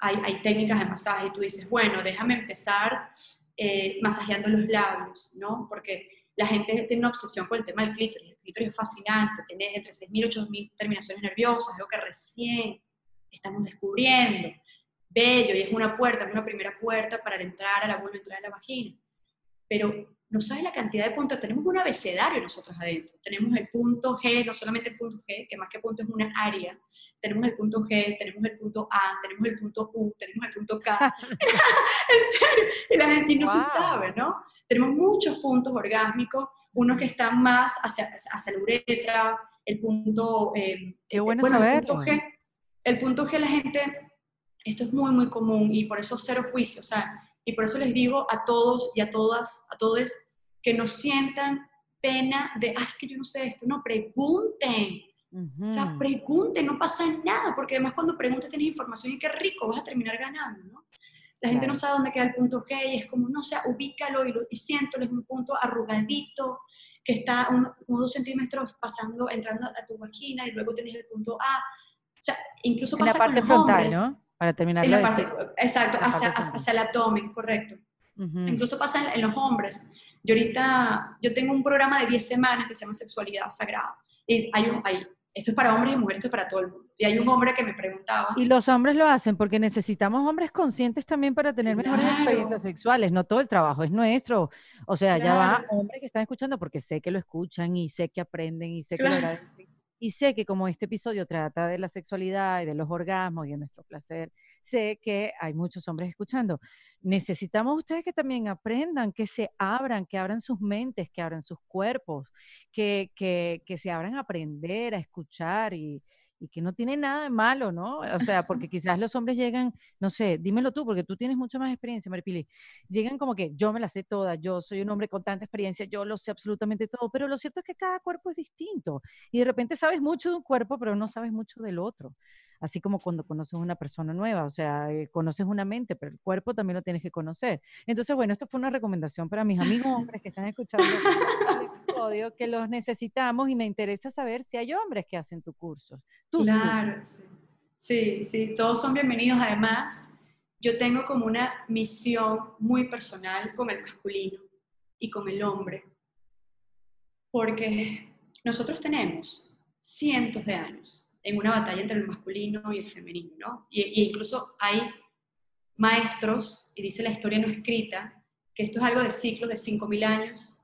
hay técnicas de masaje, y tú dices, bueno, déjame empezar masajeando los labios, ¿no? Porque la gente tiene una obsesión con el tema del clítoris. El clítoris es fascinante, tiene entre 6.000 y 8.000 terminaciones nerviosas, es lo que recién estamos descubriendo. Bello, y es una puerta, es una primera puerta para entrar a la vulva, entrar a la vagina. Pero no sabes la cantidad de puntos, tenemos un abecedario nosotros adentro. Tenemos el punto G, no solamente el punto G, que más que punto es una área. Tenemos el punto G, tenemos el punto A, tenemos el punto U, tenemos el punto K. En serio, y la gente no se sabe, ¿no? Tenemos muchos puntos orgásmicos, unos que están más hacia la uretra, el punto... Qué bueno saber. El punto G, la gente, esto es muy, muy común, y por eso cero juicio, o sea, y por eso les digo a todos y a todas, a todes, que no sientan pena de, es que yo no sé esto, no, pregunten. Uh-huh. O sea, pregunten, no pasa nada, porque además cuando preguntas tienes información y qué rico, vas a terminar ganando, ¿no? La gente no sabe dónde queda el punto G y es como, no, o sea, ubícalo y siéntolo, es un punto arrugadito que está unos 2 centímetros pasando, entrando a tu vagina y luego tenés el punto A. O sea, incluso pasa con los hombres. ¿No? Para terminar la parte, exacto, hacia el abdomen, correcto. Uh-huh. Incluso pasa en los hombres. Yo ahorita, yo tengo un programa de 10 semanas que se llama Sexualidad Sagrada. Y esto es para hombres y mujeres, esto es para todo el mundo. Y hay un hombre que me preguntaba. Y los hombres lo hacen porque necesitamos hombres conscientes también para tener mejores experiencias sexuales. No todo el trabajo es nuestro. O sea, ya va hombres que están escuchando porque sé que lo escuchan y sé que aprenden y sé que lo agradecen. Y sé que como este episodio trata de la sexualidad y de los orgasmos y de nuestro placer, sé que hay muchos hombres escuchando. Necesitamos ustedes que también aprendan, que se abran, que abran sus mentes, que abran sus cuerpos, que se abran a aprender, a escuchar y que no tiene nada de malo, ¿no? O sea, porque quizás los hombres llegan, no sé, dímelo tú, porque tú tienes mucha más experiencia, Mary Pili, llegan como que yo me la sé toda, yo soy un hombre con tanta experiencia, yo lo sé absolutamente todo, pero lo cierto es que cada cuerpo es distinto, y de repente sabes mucho de un cuerpo, pero no sabes mucho del otro, así como cuando conoces una persona nueva, o sea, conoces una mente, pero el cuerpo también lo tienes que conocer. Entonces, bueno, esto fue una recomendación para mis amigos hombres que están escuchando el episodio, que los necesitamos, y me interesa saber si hay hombres que hacen tu curso. Claro, sí, todos son bienvenidos. Además, yo tengo como una misión muy personal con el masculino y con el hombre, porque nosotros tenemos cientos de años en una batalla entre el masculino y el femenino, ¿no? Y incluso hay maestros, y dice la historia no escrita, que esto es algo de ciclos de 5.000 años,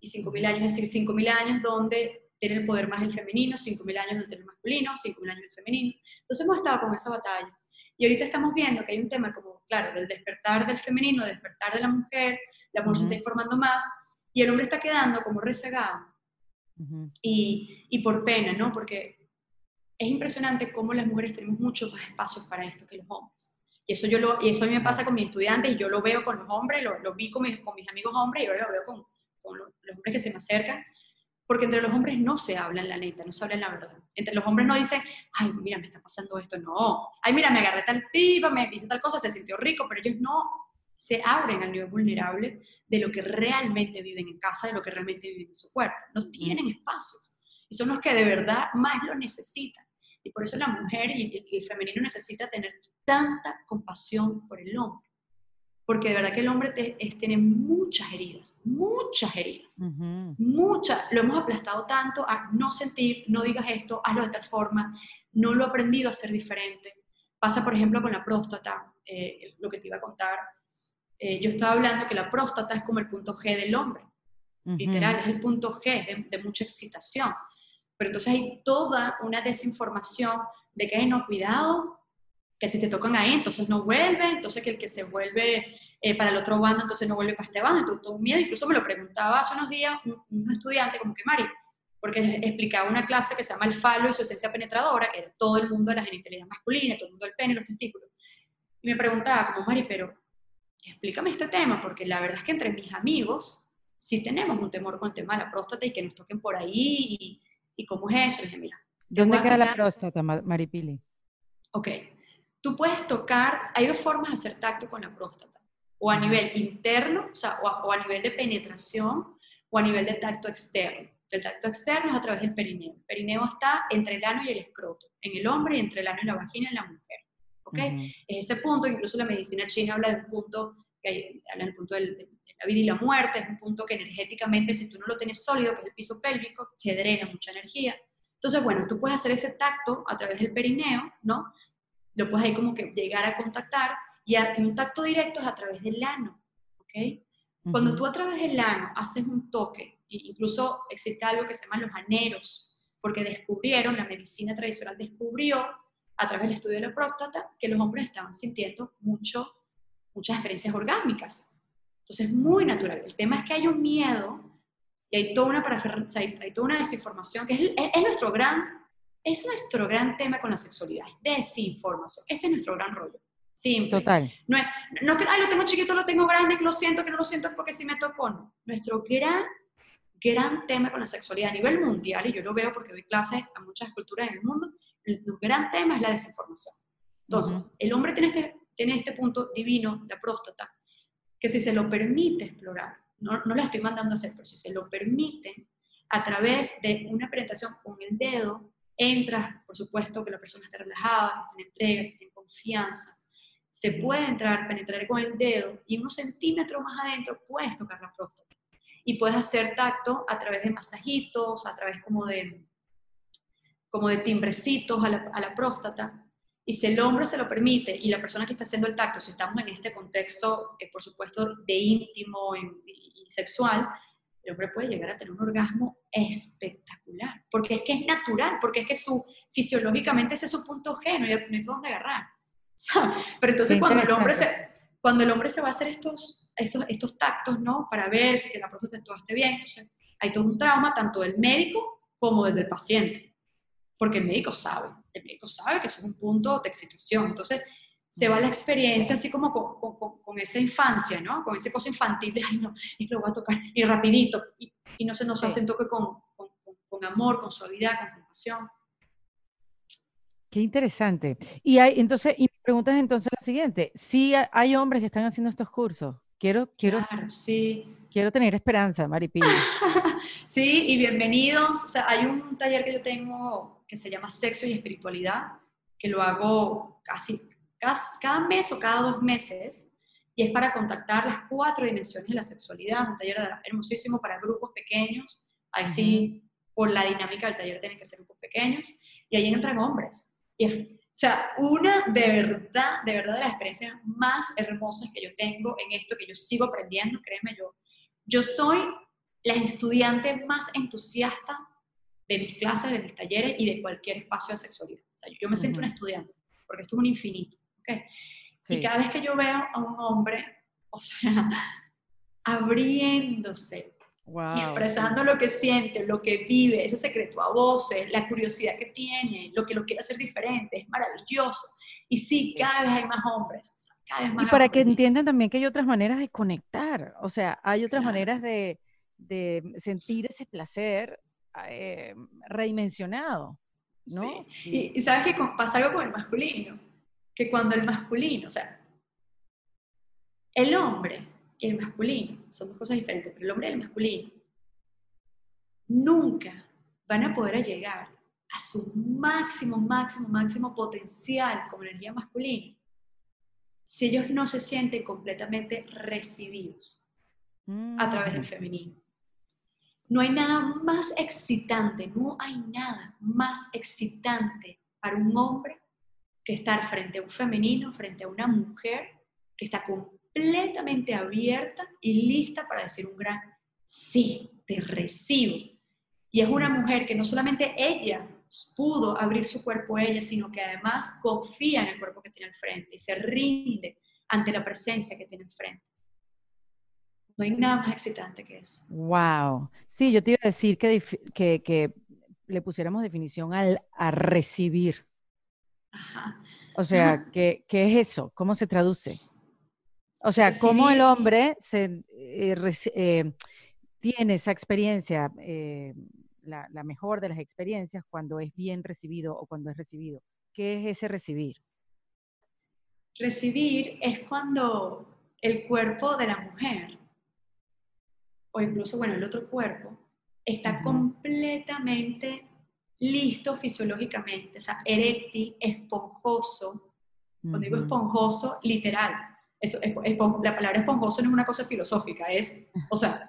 y 5.000 años, es decir, 5.000 años donde tiene el poder más el femenino, 5.000 años donde tiene el masculino, 5.000 años el femenino. Entonces hemos estado con esa batalla. Y ahorita estamos viendo que hay un tema como claro, del despertar del femenino, despertar de la mujer se está informando más, y el hombre está quedando como rezagado. Y por pena, ¿no? Porque es impresionante cómo las mujeres tenemos muchos más espacios para esto que los hombres. Y eso, eso a mí me pasa con mis estudiantes, y yo lo veo con los hombres, lo vi con mis amigos hombres, y ahora lo veo con los hombres que se me acercan, porque entre los hombres no se hablan la neta, no se hablan la verdad. Entre los hombres no dicen, ay, mira, me está pasando esto, no. Ay, mira, me agarré tal tipa, me hice tal cosa, se sintió rico, pero ellos no se abren al nivel vulnerable de lo que realmente viven en casa, de lo que realmente viven en su cuerpo. No tienen espacios. Y son los que de verdad más lo necesitan. Y por eso la mujer y el femenino necesita tener tanta compasión por el hombre. Porque de verdad que el hombre tiene muchas heridas, muchas heridas. Muchas. Lo hemos aplastado tanto a no sentir, no digas esto, hazlo de tal forma, no lo he aprendido a hacer diferente. Pasa, por ejemplo, con la próstata, lo que te iba a contar. Yo estaba hablando que la próstata es como el punto G del hombre. Literal, es el punto G de mucha excitación. Pero entonces hay toda una desinformación de que, no, cuidado, que si te tocan ahí, entonces no vuelve, entonces que el que se vuelve para el otro bando, entonces no vuelve para este bando. Entonces todo un miedo. Incluso me lo preguntaba hace unos días un estudiante, como que Mari, porque explicaba una clase que se llama el falo y su esencia penetradora, que era todo el mundo de la genitalidad masculina, todo el mundo del pene y los testículos. Y me preguntaba, como Mari, pero explícame este tema, porque la verdad es que entre mis amigos sí tenemos un temor con el tema de la próstata y que nos toquen por ahí, y cómo es eso. Y dije, mira, ¿dónde queda la próstata, Mary Pili? Ok, tú puedes tocar, hay dos formas de hacer tacto con la próstata, o a nivel interno, o sea, o a nivel de penetración, o a nivel de tacto externo. El tacto externo es a través del perineo. El perineo está entre el ano y el escroto, en el hombre, y entre el ano y la vagina en la mujer. ¿Okay? Es ese punto, incluso la medicina china habla de un punto, habla del punto de la vida y la muerte, es un punto que energéticamente, si tú no lo tienes sólido, que es el piso pélvico, te drena mucha energía. Entonces, bueno, tú puedes hacer ese tacto a través del perineo, ¿no? Lo puedes ahí como que llegar a contactar, y un tacto directo es a través del ano, ¿okay? Cuando tú a través del ano haces un toque, incluso existe algo que se llaman los aneros, porque descubrieron, la medicina tradicional descubrió, a través del estudio de la próstata, que los hombres estaban sintiendo muchas experiencias orgásmicas. Entonces, muy natural. El tema es que hay un miedo y hay toda una desinformación, que es nuestro gran tema con la sexualidad, desinformación. Este es nuestro gran rollo. Simple. Total. No es que lo tengo chiquito, lo tengo grande, que no lo siento porque sí me tocó. No. Nuestro gran tema con la sexualidad a nivel mundial, y yo lo veo porque doy clases a muchas culturas en el mundo, el gran tema es la desinformación. Entonces, el hombre tiene este punto divino, la próstata, que si se lo permite explorar, no la estoy mandando a hacer, pero si se lo permite, a través de una penetración con el dedo, entras, por supuesto, que la persona esté relajada, que esté en entrega, que esté en confianza. Se puede entrar, penetrar con el dedo, y unos centímetros más adentro puedes tocar la próstata. Y puedes hacer tacto a través de masajitos, a través como de timbrecitos a la próstata, y si el hombre se lo permite, y la persona que está haciendo el tacto, si estamos en este contexto, por supuesto, de íntimo y sexual, el hombre puede llegar a tener un orgasmo espectacular, porque es que es natural, porque es que fisiológicamente ese es su punto G, no hay dónde agarrar, ¿sabes? Pero entonces cuando el hombre se va a hacer estos tactos, ¿no? Para ver si la próstata todo esté bien, entonces hay todo un trauma, tanto del médico como del paciente. Porque el médico sabe que eso es un punto de excitación. Entonces, se va la experiencia así como con esa infancia, ¿no? Con esa cosa infantil de, ay, no, es que lo voy a tocar, y rapidito. Y no se nos hace un toque con amor, con suavidad, con compasión. Qué interesante. Y mi pregunta es entonces la siguiente. ¿Sí hay hombres que están haciendo estos cursos? Claro, sí. Quiero tener esperanza, Mary Pili. Sí, y bienvenidos. O sea, hay un taller que yo tengo que se llama Sexo y Espiritualidad, que lo hago cada mes o cada 2 meses, y es para contactar las 4 dimensiones de la sexualidad. Un taller hermosísimo para grupos pequeños. Ahí sí, por la dinámica del taller tienen que ser grupos pequeños, y ahí entran hombres. O sea, una de verdad de las experiencias más hermosas que yo tengo en esto, que yo sigo aprendiendo, créeme, yo soy la estudiante más entusiasta de mis clases, de mis talleres y de cualquier espacio de sexualidad. O sea, yo me siento una estudiante, porque esto es un infinito, ¿okay? Sí. Y cada vez que yo veo a un hombre, o sea, abriéndose, wow, y expresando lo que siente, lo que vive, ese secreto a voces, la curiosidad que tiene, lo que lo quiere hacer diferente, es maravilloso. Y sí, cada vez hay más hombres, o sea, cada vez más. Y para hombres, que entiendan también que hay otras maneras de conectar, o sea, hay otras, claro, maneras de sentir ese placer redimensionado, ¿no? Sí. Sí. Y sabes que pasa algo con el masculino, que cuando el masculino, o sea, el hombre y el masculino, son dos cosas diferentes, pero el hombre y el masculino nunca van a poder llegar a su máximo potencial como energía masculina si ellos no se sienten completamente recibidos a través del femenino. No hay nada más excitante, no hay nada más excitante para un hombre que estar frente a un femenino, frente a una mujer que está completamente abierta y lista para decir un gran sí, te recibo. Y es una mujer que no solamente ella pudo abrir su cuerpo a ella, sino que además confía en el cuerpo que tiene al frente y se rinde ante la presencia que tiene al frente. No hay nada más excitante que eso. ¡Wow! Sí, yo te iba a decir que le pusiéramos definición a recibir. Ajá. O sea, ajá, ¿qué es eso? ¿Cómo se traduce? O sea, recibir, ¿cómo el hombre tiene esa experiencia, la mejor de las experiencias, cuando es bien recibido o cuando es recibido? ¿Qué es ese recibir? Recibir es cuando el cuerpo de la mujer, o incluso, bueno, el otro cuerpo, está completamente listo fisiológicamente, o sea, eréctil, esponjoso. Cuando digo esponjoso, literal. La palabra esponjoso no es una cosa filosófica, es, o sea,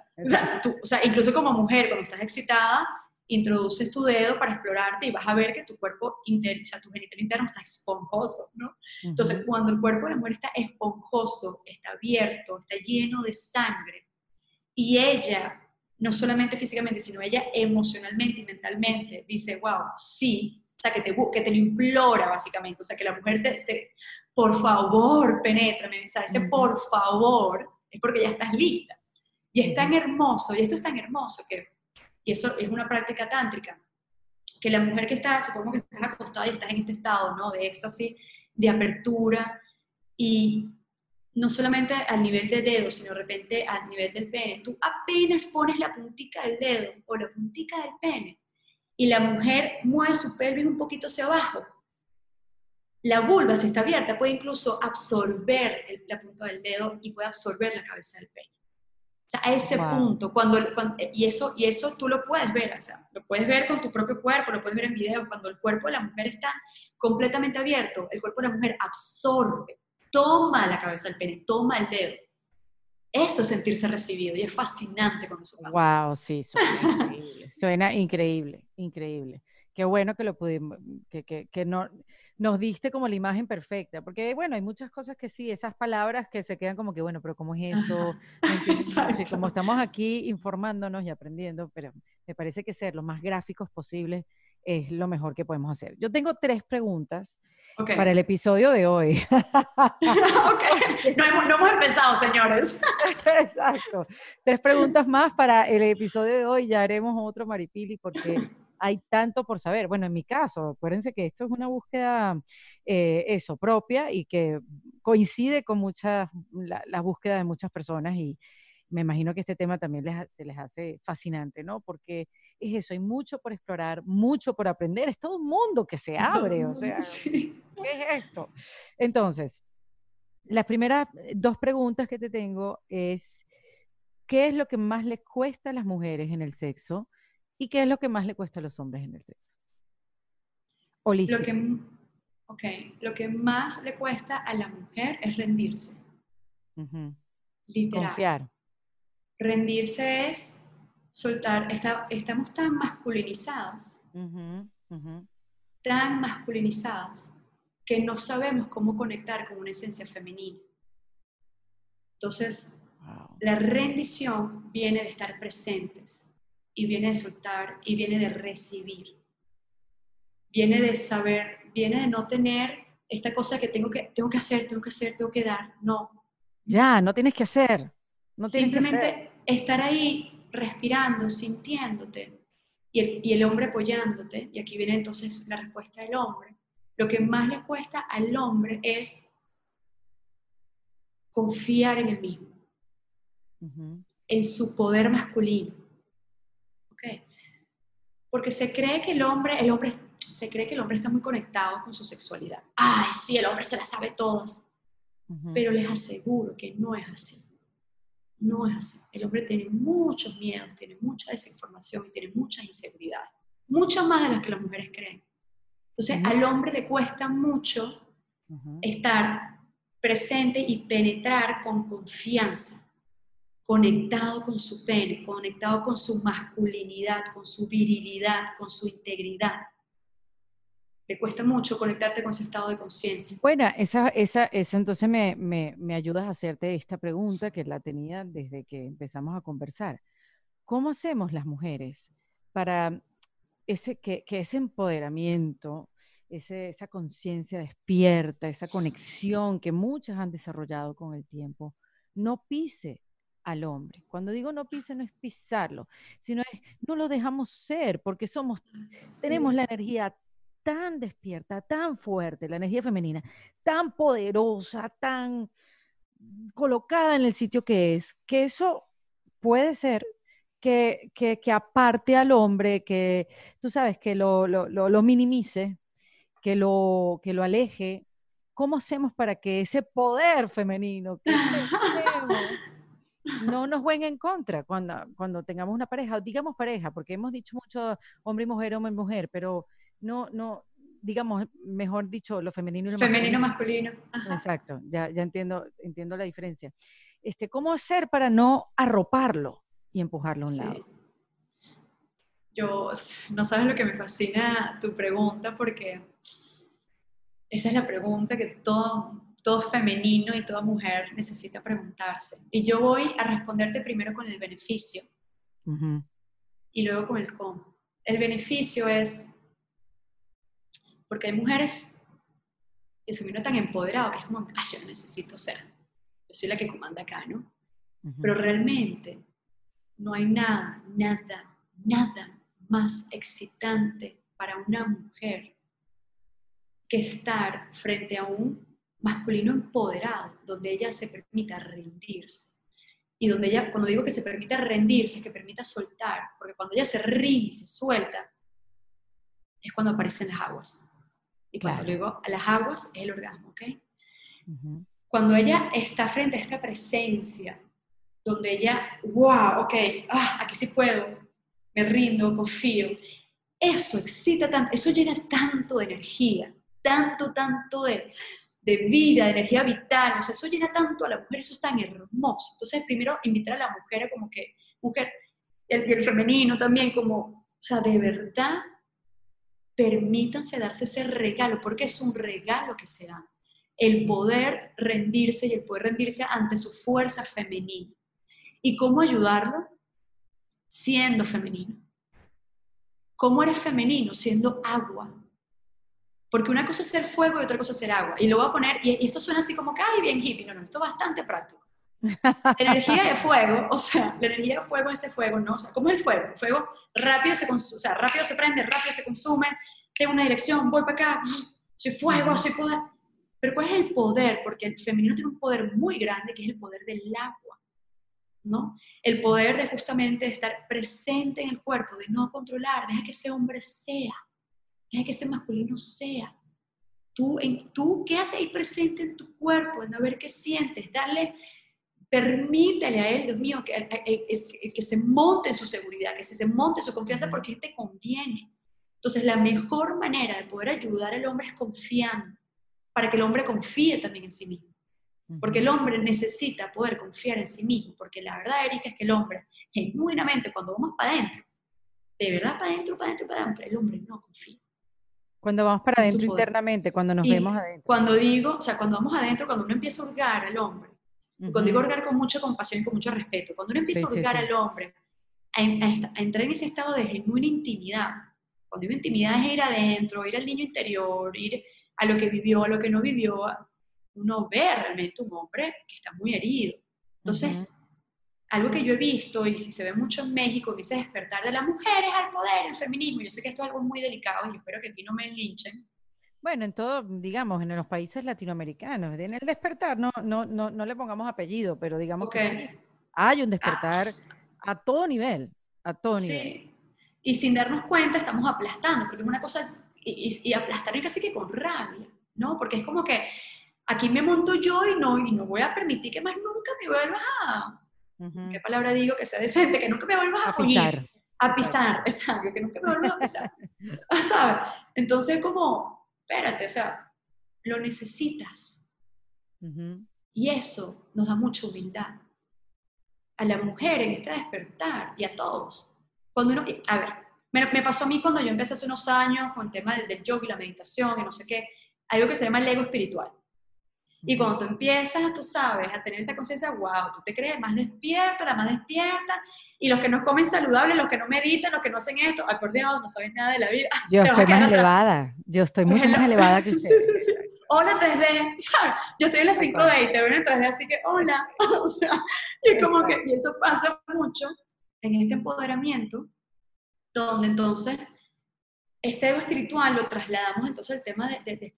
incluso como mujer, cuando estás excitada, introduces tu dedo para explorarte y vas a ver que tu cuerpo interno, o sea, tu genital interno está esponjoso, ¿no? Entonces, cuando el cuerpo de la mujer está esponjoso, está abierto, está lleno de sangre, y ella, no solamente físicamente, sino ella emocionalmente y mentalmente, dice, wow, sí, o sea, que te lo implora básicamente, o sea, que la mujer te por favor, penétrame, o sea, ese por favor, es porque ya estás lista. Y es tan hermoso, y esto es tan hermoso, que, y eso es una práctica tántrica, que la mujer que está, supongo que estás acostada y estás en este estado, ¿no?, de éxtasis, de apertura, y no solamente al nivel de dedo, sino de repente al nivel del pene. Tú apenas pones la puntica del dedo o la puntica del pene y la mujer mueve su pelvis un poquito hacia abajo. La vulva, si está abierta, puede incluso absorber la punta del dedo y puede absorber la cabeza del pene. O sea, a ese punto, y eso tú lo puedes ver, o sea, lo puedes ver con tu propio cuerpo, lo puedes ver en videos, cuando el cuerpo de la mujer está completamente abierto, el cuerpo de la mujer absorbe, toma la cabeza del pene, toma el dedo. Eso es sentirse recibido y es fascinante cuando eso pasa. ¡Wow! Sí, suena increíble. Qué bueno que lo pudimos, nos diste como la imagen perfecta, porque bueno, hay muchas cosas que sí, esas palabras que se quedan como que bueno, pero ¿cómo es eso? Entonces, como estamos aquí informándonos y aprendiendo, pero me parece que ser lo más gráficos posibles es lo mejor que podemos hacer. Yo tengo 3 preguntas para el episodio de hoy. No hemos empezado, señores. Exacto. 3 preguntas más para el episodio de hoy. Ya haremos otro, Mary Pili, porque hay tanto por saber. Bueno, en mi caso, acuérdense que esto es una búsqueda propia y que coincide con la búsqueda de muchas personas, y me imagino que este tema también se les hace fascinante, ¿no? Porque es eso, hay mucho por explorar, mucho por aprender, es todo un mundo que se abre, o sea, sí. ¿Qué es esto? Entonces, las primeras 2 preguntas que te tengo es, ¿qué es lo que más les cuesta a las mujeres en el sexo? ¿Y qué es lo que más le cuesta a los hombres en el sexo? Holístico. Lo que más le cuesta a la mujer es rendirse. Literal. Confiar. Rendirse es soltar, estamos tan masculinizadas, tan masculinizadas, que no sabemos cómo conectar con una esencia femenina. Entonces, la rendición viene de estar presentes, y viene de soltar, y viene de recibir. Viene de saber, viene de no tener esta cosa que tengo que hacer, tengo que dar, no. Ya, no tienes que hacer. No tienes simplemente que hacer. Estar ahí respirando, sintiéndote, y el hombre apoyándote, y aquí viene entonces la respuesta del hombre. Lo que más le cuesta al hombre es confiar en él mismo, en su poder masculino. ¿Okay? Porque se cree que el hombre está muy conectado con su sexualidad. ¡Ay, sí, el hombre se las sabe todas! Pero les aseguro que no es así. No es así. El hombre tiene muchos miedos, tiene mucha desinformación, tiene muchas inseguridades. Muchas más de las que las mujeres creen. Entonces, al hombre le cuesta mucho estar presente y penetrar con confianza, conectado con su pene, conectado con su masculinidad, con su virilidad, con su integridad. Le cuesta mucho conectarte con ese estado de conciencia. Bueno, esa entonces me ayudas a hacerte esta pregunta que la tenía desde que empezamos a conversar. ¿Cómo hacemos las mujeres para que ese empoderamiento, esa conciencia despierta, esa conexión que muchas han desarrollado con el tiempo, no pise al hombre? Cuando digo no pise, no es pisarlo, sino es no lo dejamos ser, porque tenemos la energía tan despierta, tan fuerte, la energía femenina, tan poderosa, tan colocada en el sitio que es, que eso puede ser que aparte al hombre, que tú sabes, que lo minimice, que lo aleje. ¿Cómo hacemos para que ese poder femenino que tenemos no nos juegue en contra cuando tengamos una pareja? Digamos pareja, porque hemos dicho mucho hombre y mujer, pero no, digamos, mejor dicho, lo femenino y lo masculino. Ajá. Exacto, ya entiendo la diferencia. ¿Cómo hacer para no arroparlo y empujarlo a un lado? Yo, no sabes lo que me fascina tu pregunta, porque esa es la pregunta que todo femenino y toda mujer necesita preguntarse. Y yo voy a responderte primero con el beneficio y luego con el cómo. El beneficio es, porque hay mujeres, el femenino tan empoderado que es como, ay, yo necesito ser, yo soy la que comanda acá, ¿no? Pero realmente no hay nada más excitante para una mujer que estar frente a un masculino empoderado, donde ella se permita rendirse. Y donde ella, cuando digo que se permita rendirse, es que permita soltar, porque cuando ella se rinde y se suelta, es cuando aparecen las aguas. Y cuando luego las aguas es el orgasmo, ¿ok? Cuando ella está frente a esta presencia, donde ella, wow, ok, aquí sí puedo, me rindo, confío, eso excita tanto, eso llena tanto de energía, tanto de vida, de energía vital, o sea, eso llena tanto a la mujer, eso es tan hermoso. Entonces, primero, invitar a la mujer como que, mujer, el femenino también, como, o sea, de verdad, permítanse darse ese regalo, porque es un regalo que se da. El poder rendirse y el poder rendirse ante su fuerza femenina. ¿Y cómo ayudarlo? Siendo femenino. ¿Cómo eres femenino? Siendo agua. Porque una cosa es ser fuego y otra cosa es ser agua. Y lo voy a poner, y esto suena así como que, ay, bien hippie. No, esto es bastante práctico. Energía de fuego, o sea, la energía de fuego es ese fuego, ¿no? O sea, ¿cómo es el fuego? El fuego rápido se consume, o sea, rápido se prende, rápido se consume, tengo una dirección, voy para acá, soy fuego, soy poder. Pero ¿cuál es el poder? Porque el femenino tiene un poder muy grande que es el poder del agua, ¿no? El poder de justamente estar presente en el cuerpo, de no controlar, deja que ese hombre sea, deja que ese masculino sea. Tú quédate ahí presente en tu cuerpo, en a ver qué sientes, darle... Permítale a él, Dios mío, que se monte su seguridad, que se monte su confianza, porque te conviene. Entonces, la mejor manera de poder ayudar al hombre es confiando, para que el hombre confíe también en sí mismo. Porque el hombre necesita poder confiar en sí mismo, porque la verdad, Erika, es que el hombre, genuinamente, cuando vamos para adentro, de verdad para adentro, el hombre no confía. Cuando vamos para adentro internamente, cuando nos vemos adentro. Cuando digo, o sea, cuando vamos adentro, cuando uno empieza a hurgar al hombre, cuando digo hurgar con mucha compasión y con mucho respeto, cuando uno empieza a hurgar al hombre, a entrar en ese estado de genuina intimidad, cuando digo intimidad es ir adentro, ir al niño interior, ir a lo que vivió, a lo que no vivió, uno ve realmente un hombre que está muy herido. Entonces, algo que yo he visto, y si se ve mucho en México, que ese despertar de las mujeres al poder, el feminismo, yo sé que esto es algo muy delicado, y yo espero que aquí no me linchen. Bueno, en todo, digamos, en los países latinoamericanos, en el despertar, no le pongamos apellido, pero digamos que hay un despertar a todo nivel, a todo nivel. Y sin darnos cuenta estamos aplastando, porque es una cosa, y aplastar casi que con rabia, ¿no? Porque es como que aquí me monto yo y no voy a permitir que más nunca me vuelvas a... ¿Qué palabra digo? Que sea decente, que nunca me vuelvas a follar. A pisar, exacto, que nunca me vuelvas a pisar. ¿Sabes? Entonces como, espérate, o sea, lo necesitas. Y eso nos da mucha humildad. A la mujer en este despertar y a todos. Cuando uno, a ver, me pasó a mí cuando yo empecé hace unos años con el tema del yoga y la meditación y no sé qué, algo que se llama el ego espiritual. Y cuando tú empiezas, tú sabes, a tener esta conciencia, wow, tú te crees más despierto, la más despierta, y los que no comen saludables, los que no meditan, los que no hacen esto, ay, por Dios, no sabes nada de la vida. Yo estoy más elevada, yo estoy mucho más elevada que usted. Sí, sí, sí. Hola 3D, ¿sabes? Yo estoy en la 5D y te veo en el 3D, así que hola. O sea, y es como que, y eso pasa mucho en este empoderamiento, donde entonces este ego espiritual lo trasladamos entonces al tema de este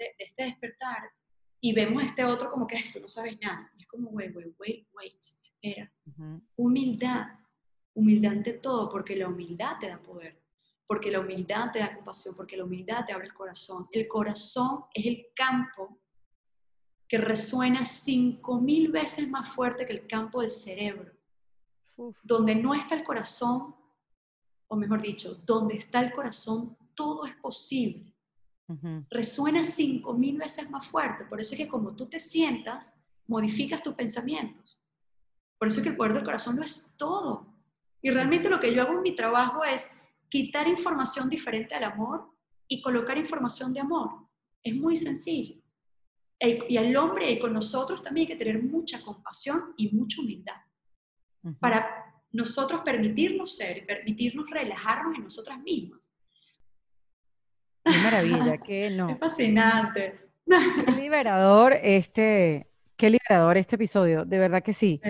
despertar, y vemos a este otro como que esto, no sabes nada. Es como, wait, espera. Humildad ante todo, porque la humildad te da poder, porque la humildad te da compasión, porque la humildad te abre el corazón. El corazón es el campo que resuena 5.000 veces más fuerte que el campo del cerebro. Donde no está el corazón, o mejor dicho, donde está el corazón, todo es posible. Resuena 5.000 veces más fuerte. Por eso es que como tú te sientas, modificas tus pensamientos. Por eso es que el poder del corazón lo es todo. Y realmente lo que yo hago en mi trabajo es quitar información diferente al amor y colocar información de amor. Es muy sencillo. Y al hombre y con nosotros también hay que tener mucha compasión y mucha humildad. Para nosotros permitirnos ser, permitirnos relajarnos en nosotras mismas. Qué maravilla, qué no. Es fascinante. Qué liberador este episodio, de verdad que sí.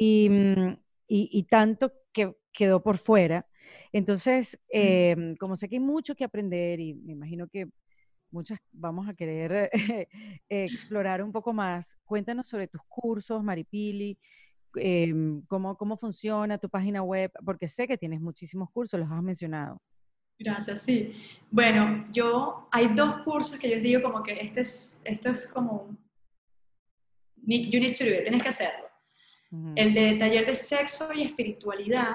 Y tanto que quedó por fuera. Entonces, como sé que hay mucho que aprender y me imagino que muchas vamos a querer explorar un poco más, cuéntanos sobre tus cursos, Mary Pili. ¿Cómo funciona tu página web? Porque sé que tienes muchísimos cursos, los has mencionado. Gracias, sí. Bueno, hay dos cursos que yo digo como que esto es como you need to do it, tienes que hacerlo. El de taller de sexo y espiritualidad,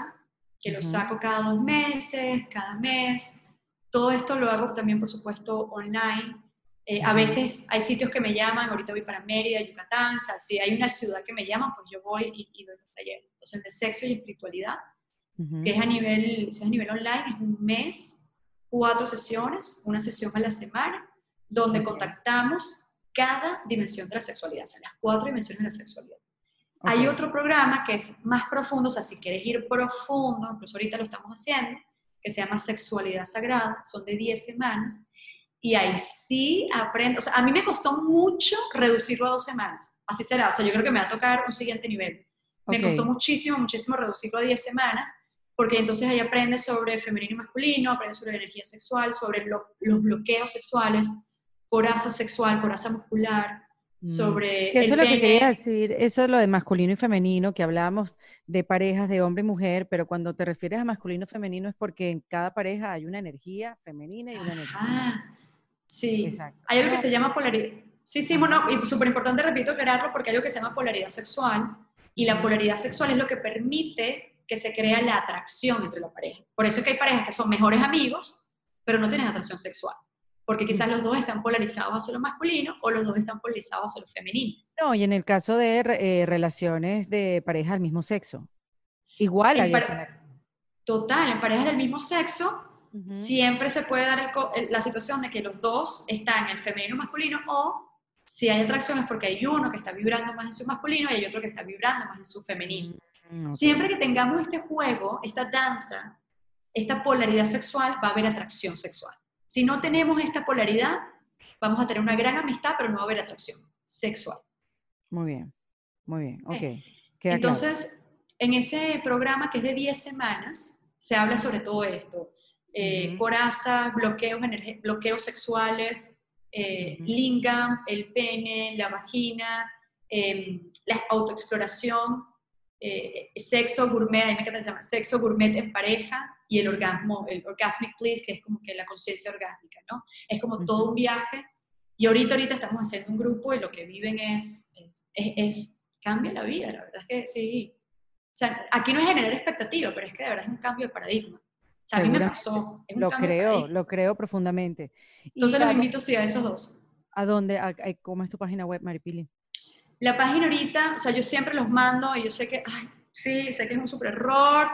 que lo saco cada 2 meses, cada mes. Todo esto lo hago también, por supuesto, online. A veces hay sitios que me llaman, ahorita voy para Mérida, Yucatán, o sea, si hay una ciudad que me llaman, pues yo voy y doy los talleres. Entonces, el de sexo y espiritualidad, que es a nivel online, es un mes, 4 sesiones, una sesión a la semana, donde contactamos cada dimensión de la sexualidad, o sea, las 4 dimensiones de la sexualidad. Hay otro programa que es más profundo, o sea, si quieres ir profundo, incluso ahorita lo estamos haciendo, que se llama Sexualidad Sagrada, son de 10 semanas, y ahí sí aprendo, o sea, a mí me costó mucho reducirlo a 2 semanas, así será, o sea, yo creo que me va a tocar un siguiente nivel. Me costó muchísimo reducirlo a 10 semanas, porque entonces ahí aprendes sobre femenino y masculino, aprendes sobre energía sexual, sobre los bloqueos sexuales, coraza sexual, coraza muscular, sobre eso el es lo que quería decir, eso es lo de masculino y femenino, que hablábamos de parejas de hombre y mujer, pero cuando te refieres a masculino y femenino es porque en cada pareja hay una energía femenina y una energía. Sí, exacto. Hay algo que se llama polaridad. Sí, bueno, y súper importante, repito, aclararlo, porque hay algo que se llama polaridad sexual, y la polaridad sexual es lo que permite que se crea la atracción entre la pareja. Por eso es que hay parejas que son mejores amigos, pero no tienen atracción sexual. Porque quizás los dos están polarizados hacia lo masculino o los dos están polarizados hacia lo femenino. No, y en el caso de relaciones de parejas del mismo sexo. Igual hay eso. Total, en parejas del mismo sexo siempre se puede dar la situación de que los dos están en el femenino masculino, o si hay atracción es porque hay uno que está vibrando más en su masculino y hay otro que está vibrando más en su femenino. Siempre que tengamos este juego, esta danza, esta polaridad sexual, va a haber atracción sexual. Si no tenemos esta polaridad, vamos a tener una gran amistad, pero no va a haber atracción sexual. Muy bien, ok. Queda entonces, claro. En ese programa que es de 10 semanas, se habla sobre todo esto. Coraza, bloqueos sexuales, lingam, el pene, la vagina, la autoexploración, sexo gourmet, ahí me encanta, se llama sexo gourmet en pareja, y el orgasmo, el orgasmic bliss, que es como que la conciencia orgásmica, ¿no? Es como todo un viaje, y ahorita estamos haciendo un grupo y lo que viven es cambia la vida, la verdad es que sí. O sea, aquí no es generar expectativa, pero es que de verdad es un cambio de paradigma. O sea, a mí me pasó. Lo creo profundamente. Entonces los invito, sí, a esos dos. ¿A dónde? ¿Cómo es tu página web, Mary Pili? La página ahorita, o sea, yo siempre los mando y yo sé que, sé que es un súper error.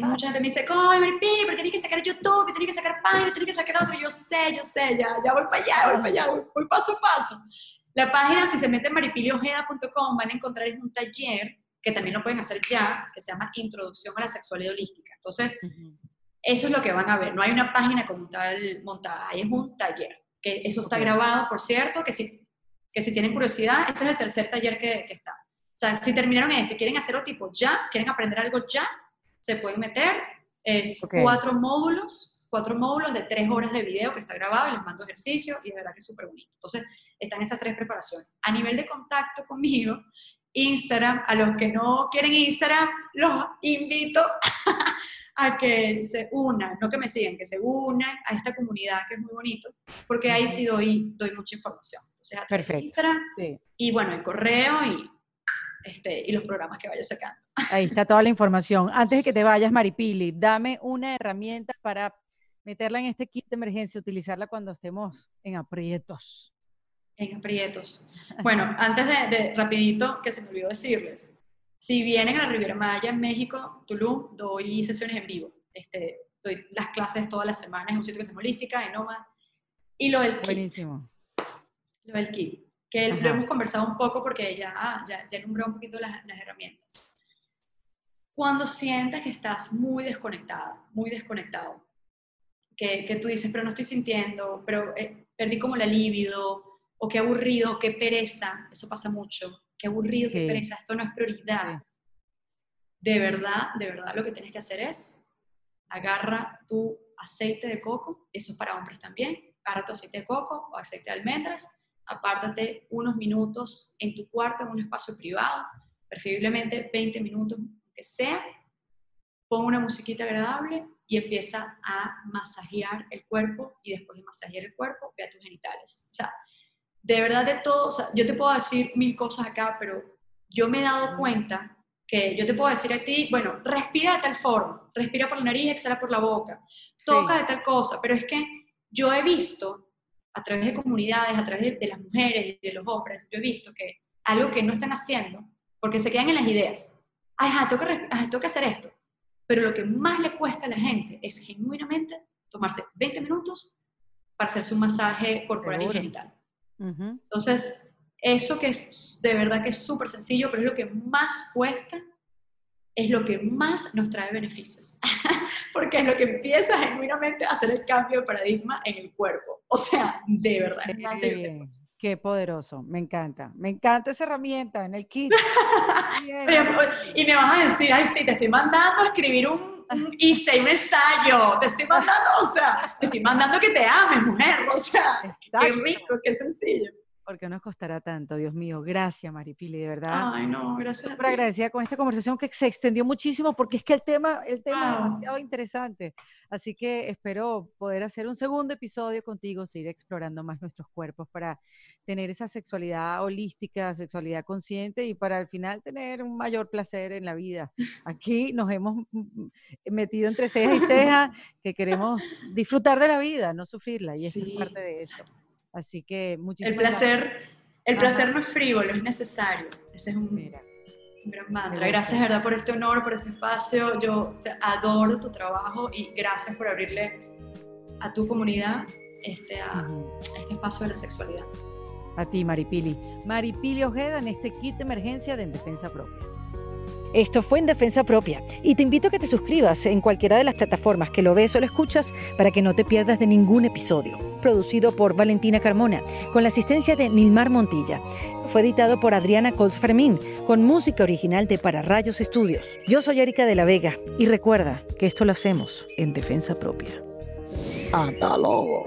Mucha gente me dice, ¡ay, Mary Pili, pero tenés que sacar YouTube, tenés que sacar página, tenés que sacar otro! Y yo sé, ya voy para allá, voy paso a paso. La página, si se meten maripiliojeda.com, van a encontrar un taller, que también lo pueden hacer ya, que se llama Introducción a la Sexualidad Holística. Entonces, eso es lo que van a ver, no hay una página como tal montada, es un taller, que eso está grabado, por cierto, que si tienen curiosidad, ese es el tercer taller que está. O sea, si terminaron esto y quieren hacerlo tipo ya, quieren aprender algo ya, se pueden meter, es 4 módulos de 3 horas de video que está grabado y les mando ejercicio y de verdad que es súper bonito. Entonces, están esas 3 preparaciones. A nivel de contacto conmigo, Instagram, a los que no quieren Instagram, los invito a que se unan, no que me sigan, que se unan a esta comunidad que es muy bonito, porque ahí sí doy mucha información. Entonces, perfecto. Instagram, sí. Y bueno, el correo y los programas que vaya sacando. Ahí está toda la información. Antes de que te vayas, Mary Pili, dame una herramienta para meterla en este kit de emergencia, utilizarla cuando estemos en aprietos. Bueno, antes de rapidito, que se me olvidó decirles. Si vienen a la Riviera Maya, en México, Tulum, doy sesiones en vivo. Doy las clases todas las semanas en un sitio que se llama Holística, en Nómada. Y lo del kit. Buenísimo. Lo del kit. Que lo hemos conversado un poco porque ya nombré un poquito las herramientas. Cuando sientas que estás muy desconectada, muy desconectado, que tú dices, pero no estoy sintiendo, pero perdí como la libido, o qué aburrido, qué pereza, eso pasa mucho. Qué aburrido, qué pereza, esto no es prioridad. De verdad, lo que tienes que hacer es agarra tu aceite de coco, eso es para hombres también, agarra tu aceite de coco o aceite de almendras, apártate unos minutos en tu cuarto, en un espacio privado, preferiblemente 20 minutos, que sea, pon una musiquita agradable y empieza a masajear el cuerpo y después de masajear el cuerpo, ve a tus genitales. O sea, de verdad de todo, o sea, yo te puedo decir 1000 cosas acá, pero yo me he dado cuenta que yo te puedo decir a ti, bueno, respira de tal forma, respira por la nariz, exhala por la boca, toca de tal cosa, pero es que yo he visto a través de comunidades, a través de las mujeres y de los hombres, yo he visto que algo que no están haciendo, porque se quedan en las ideas, tengo que hacer esto, pero lo que más le cuesta a la gente es genuinamente tomarse 20 minutos para hacerse un masaje corporal y genital. Entonces, eso que es de verdad que es súper sencillo, pero es lo que más cuesta, es lo que más nos trae beneficios. Porque es lo que empieza genuinamente a hacer el cambio de paradigma en el cuerpo. O sea, de verdad. Qué poderoso, me encanta esa herramienta en el kit. Y me vas a decir, te estoy mandando a escribir un ensayo, te estoy mandando, que te ames, mujer, exacto. Qué rico, qué sencillo. Porque nos costará tanto, Dios mío. Gracias, Mary Pili, de verdad. Ay, no, gracias. Súper agradecida con esta conversación que se extendió muchísimo porque es que el tema es demasiado interesante. Así que espero poder hacer un segundo episodio contigo, seguir explorando más nuestros cuerpos para tener esa sexualidad holística, sexualidad consciente y para al final tener un mayor placer en la vida. Aquí nos hemos metido entre ceja y ceja que queremos disfrutar de la vida, no sufrirla, y esta es parte de eso. Así que muchísimas gracias. El placer no es frívolo, es necesario. Ese es un gran mantra. Gracias, verdad, por este honor, por este espacio. Yo adoro tu trabajo y gracias por abrirle a tu comunidad este espacio de la sexualidad. A ti, Mary Pili. Mary Pili Ojeda en este kit de emergencia de En Defensa Propia. Esto fue En Defensa Propia y te invito a que te suscribas en cualquiera de las plataformas que lo ves o lo escuchas para que no te pierdas de ningún episodio. Producido por Valentina Carmona, con la asistencia de Nilmar Montilla. Fue editado por Adriana Cols Fermin, con música original de Para Rayos Estudios. Yo soy Erika de la Vega y recuerda que esto lo hacemos en defensa propia. ¡Hasta luego!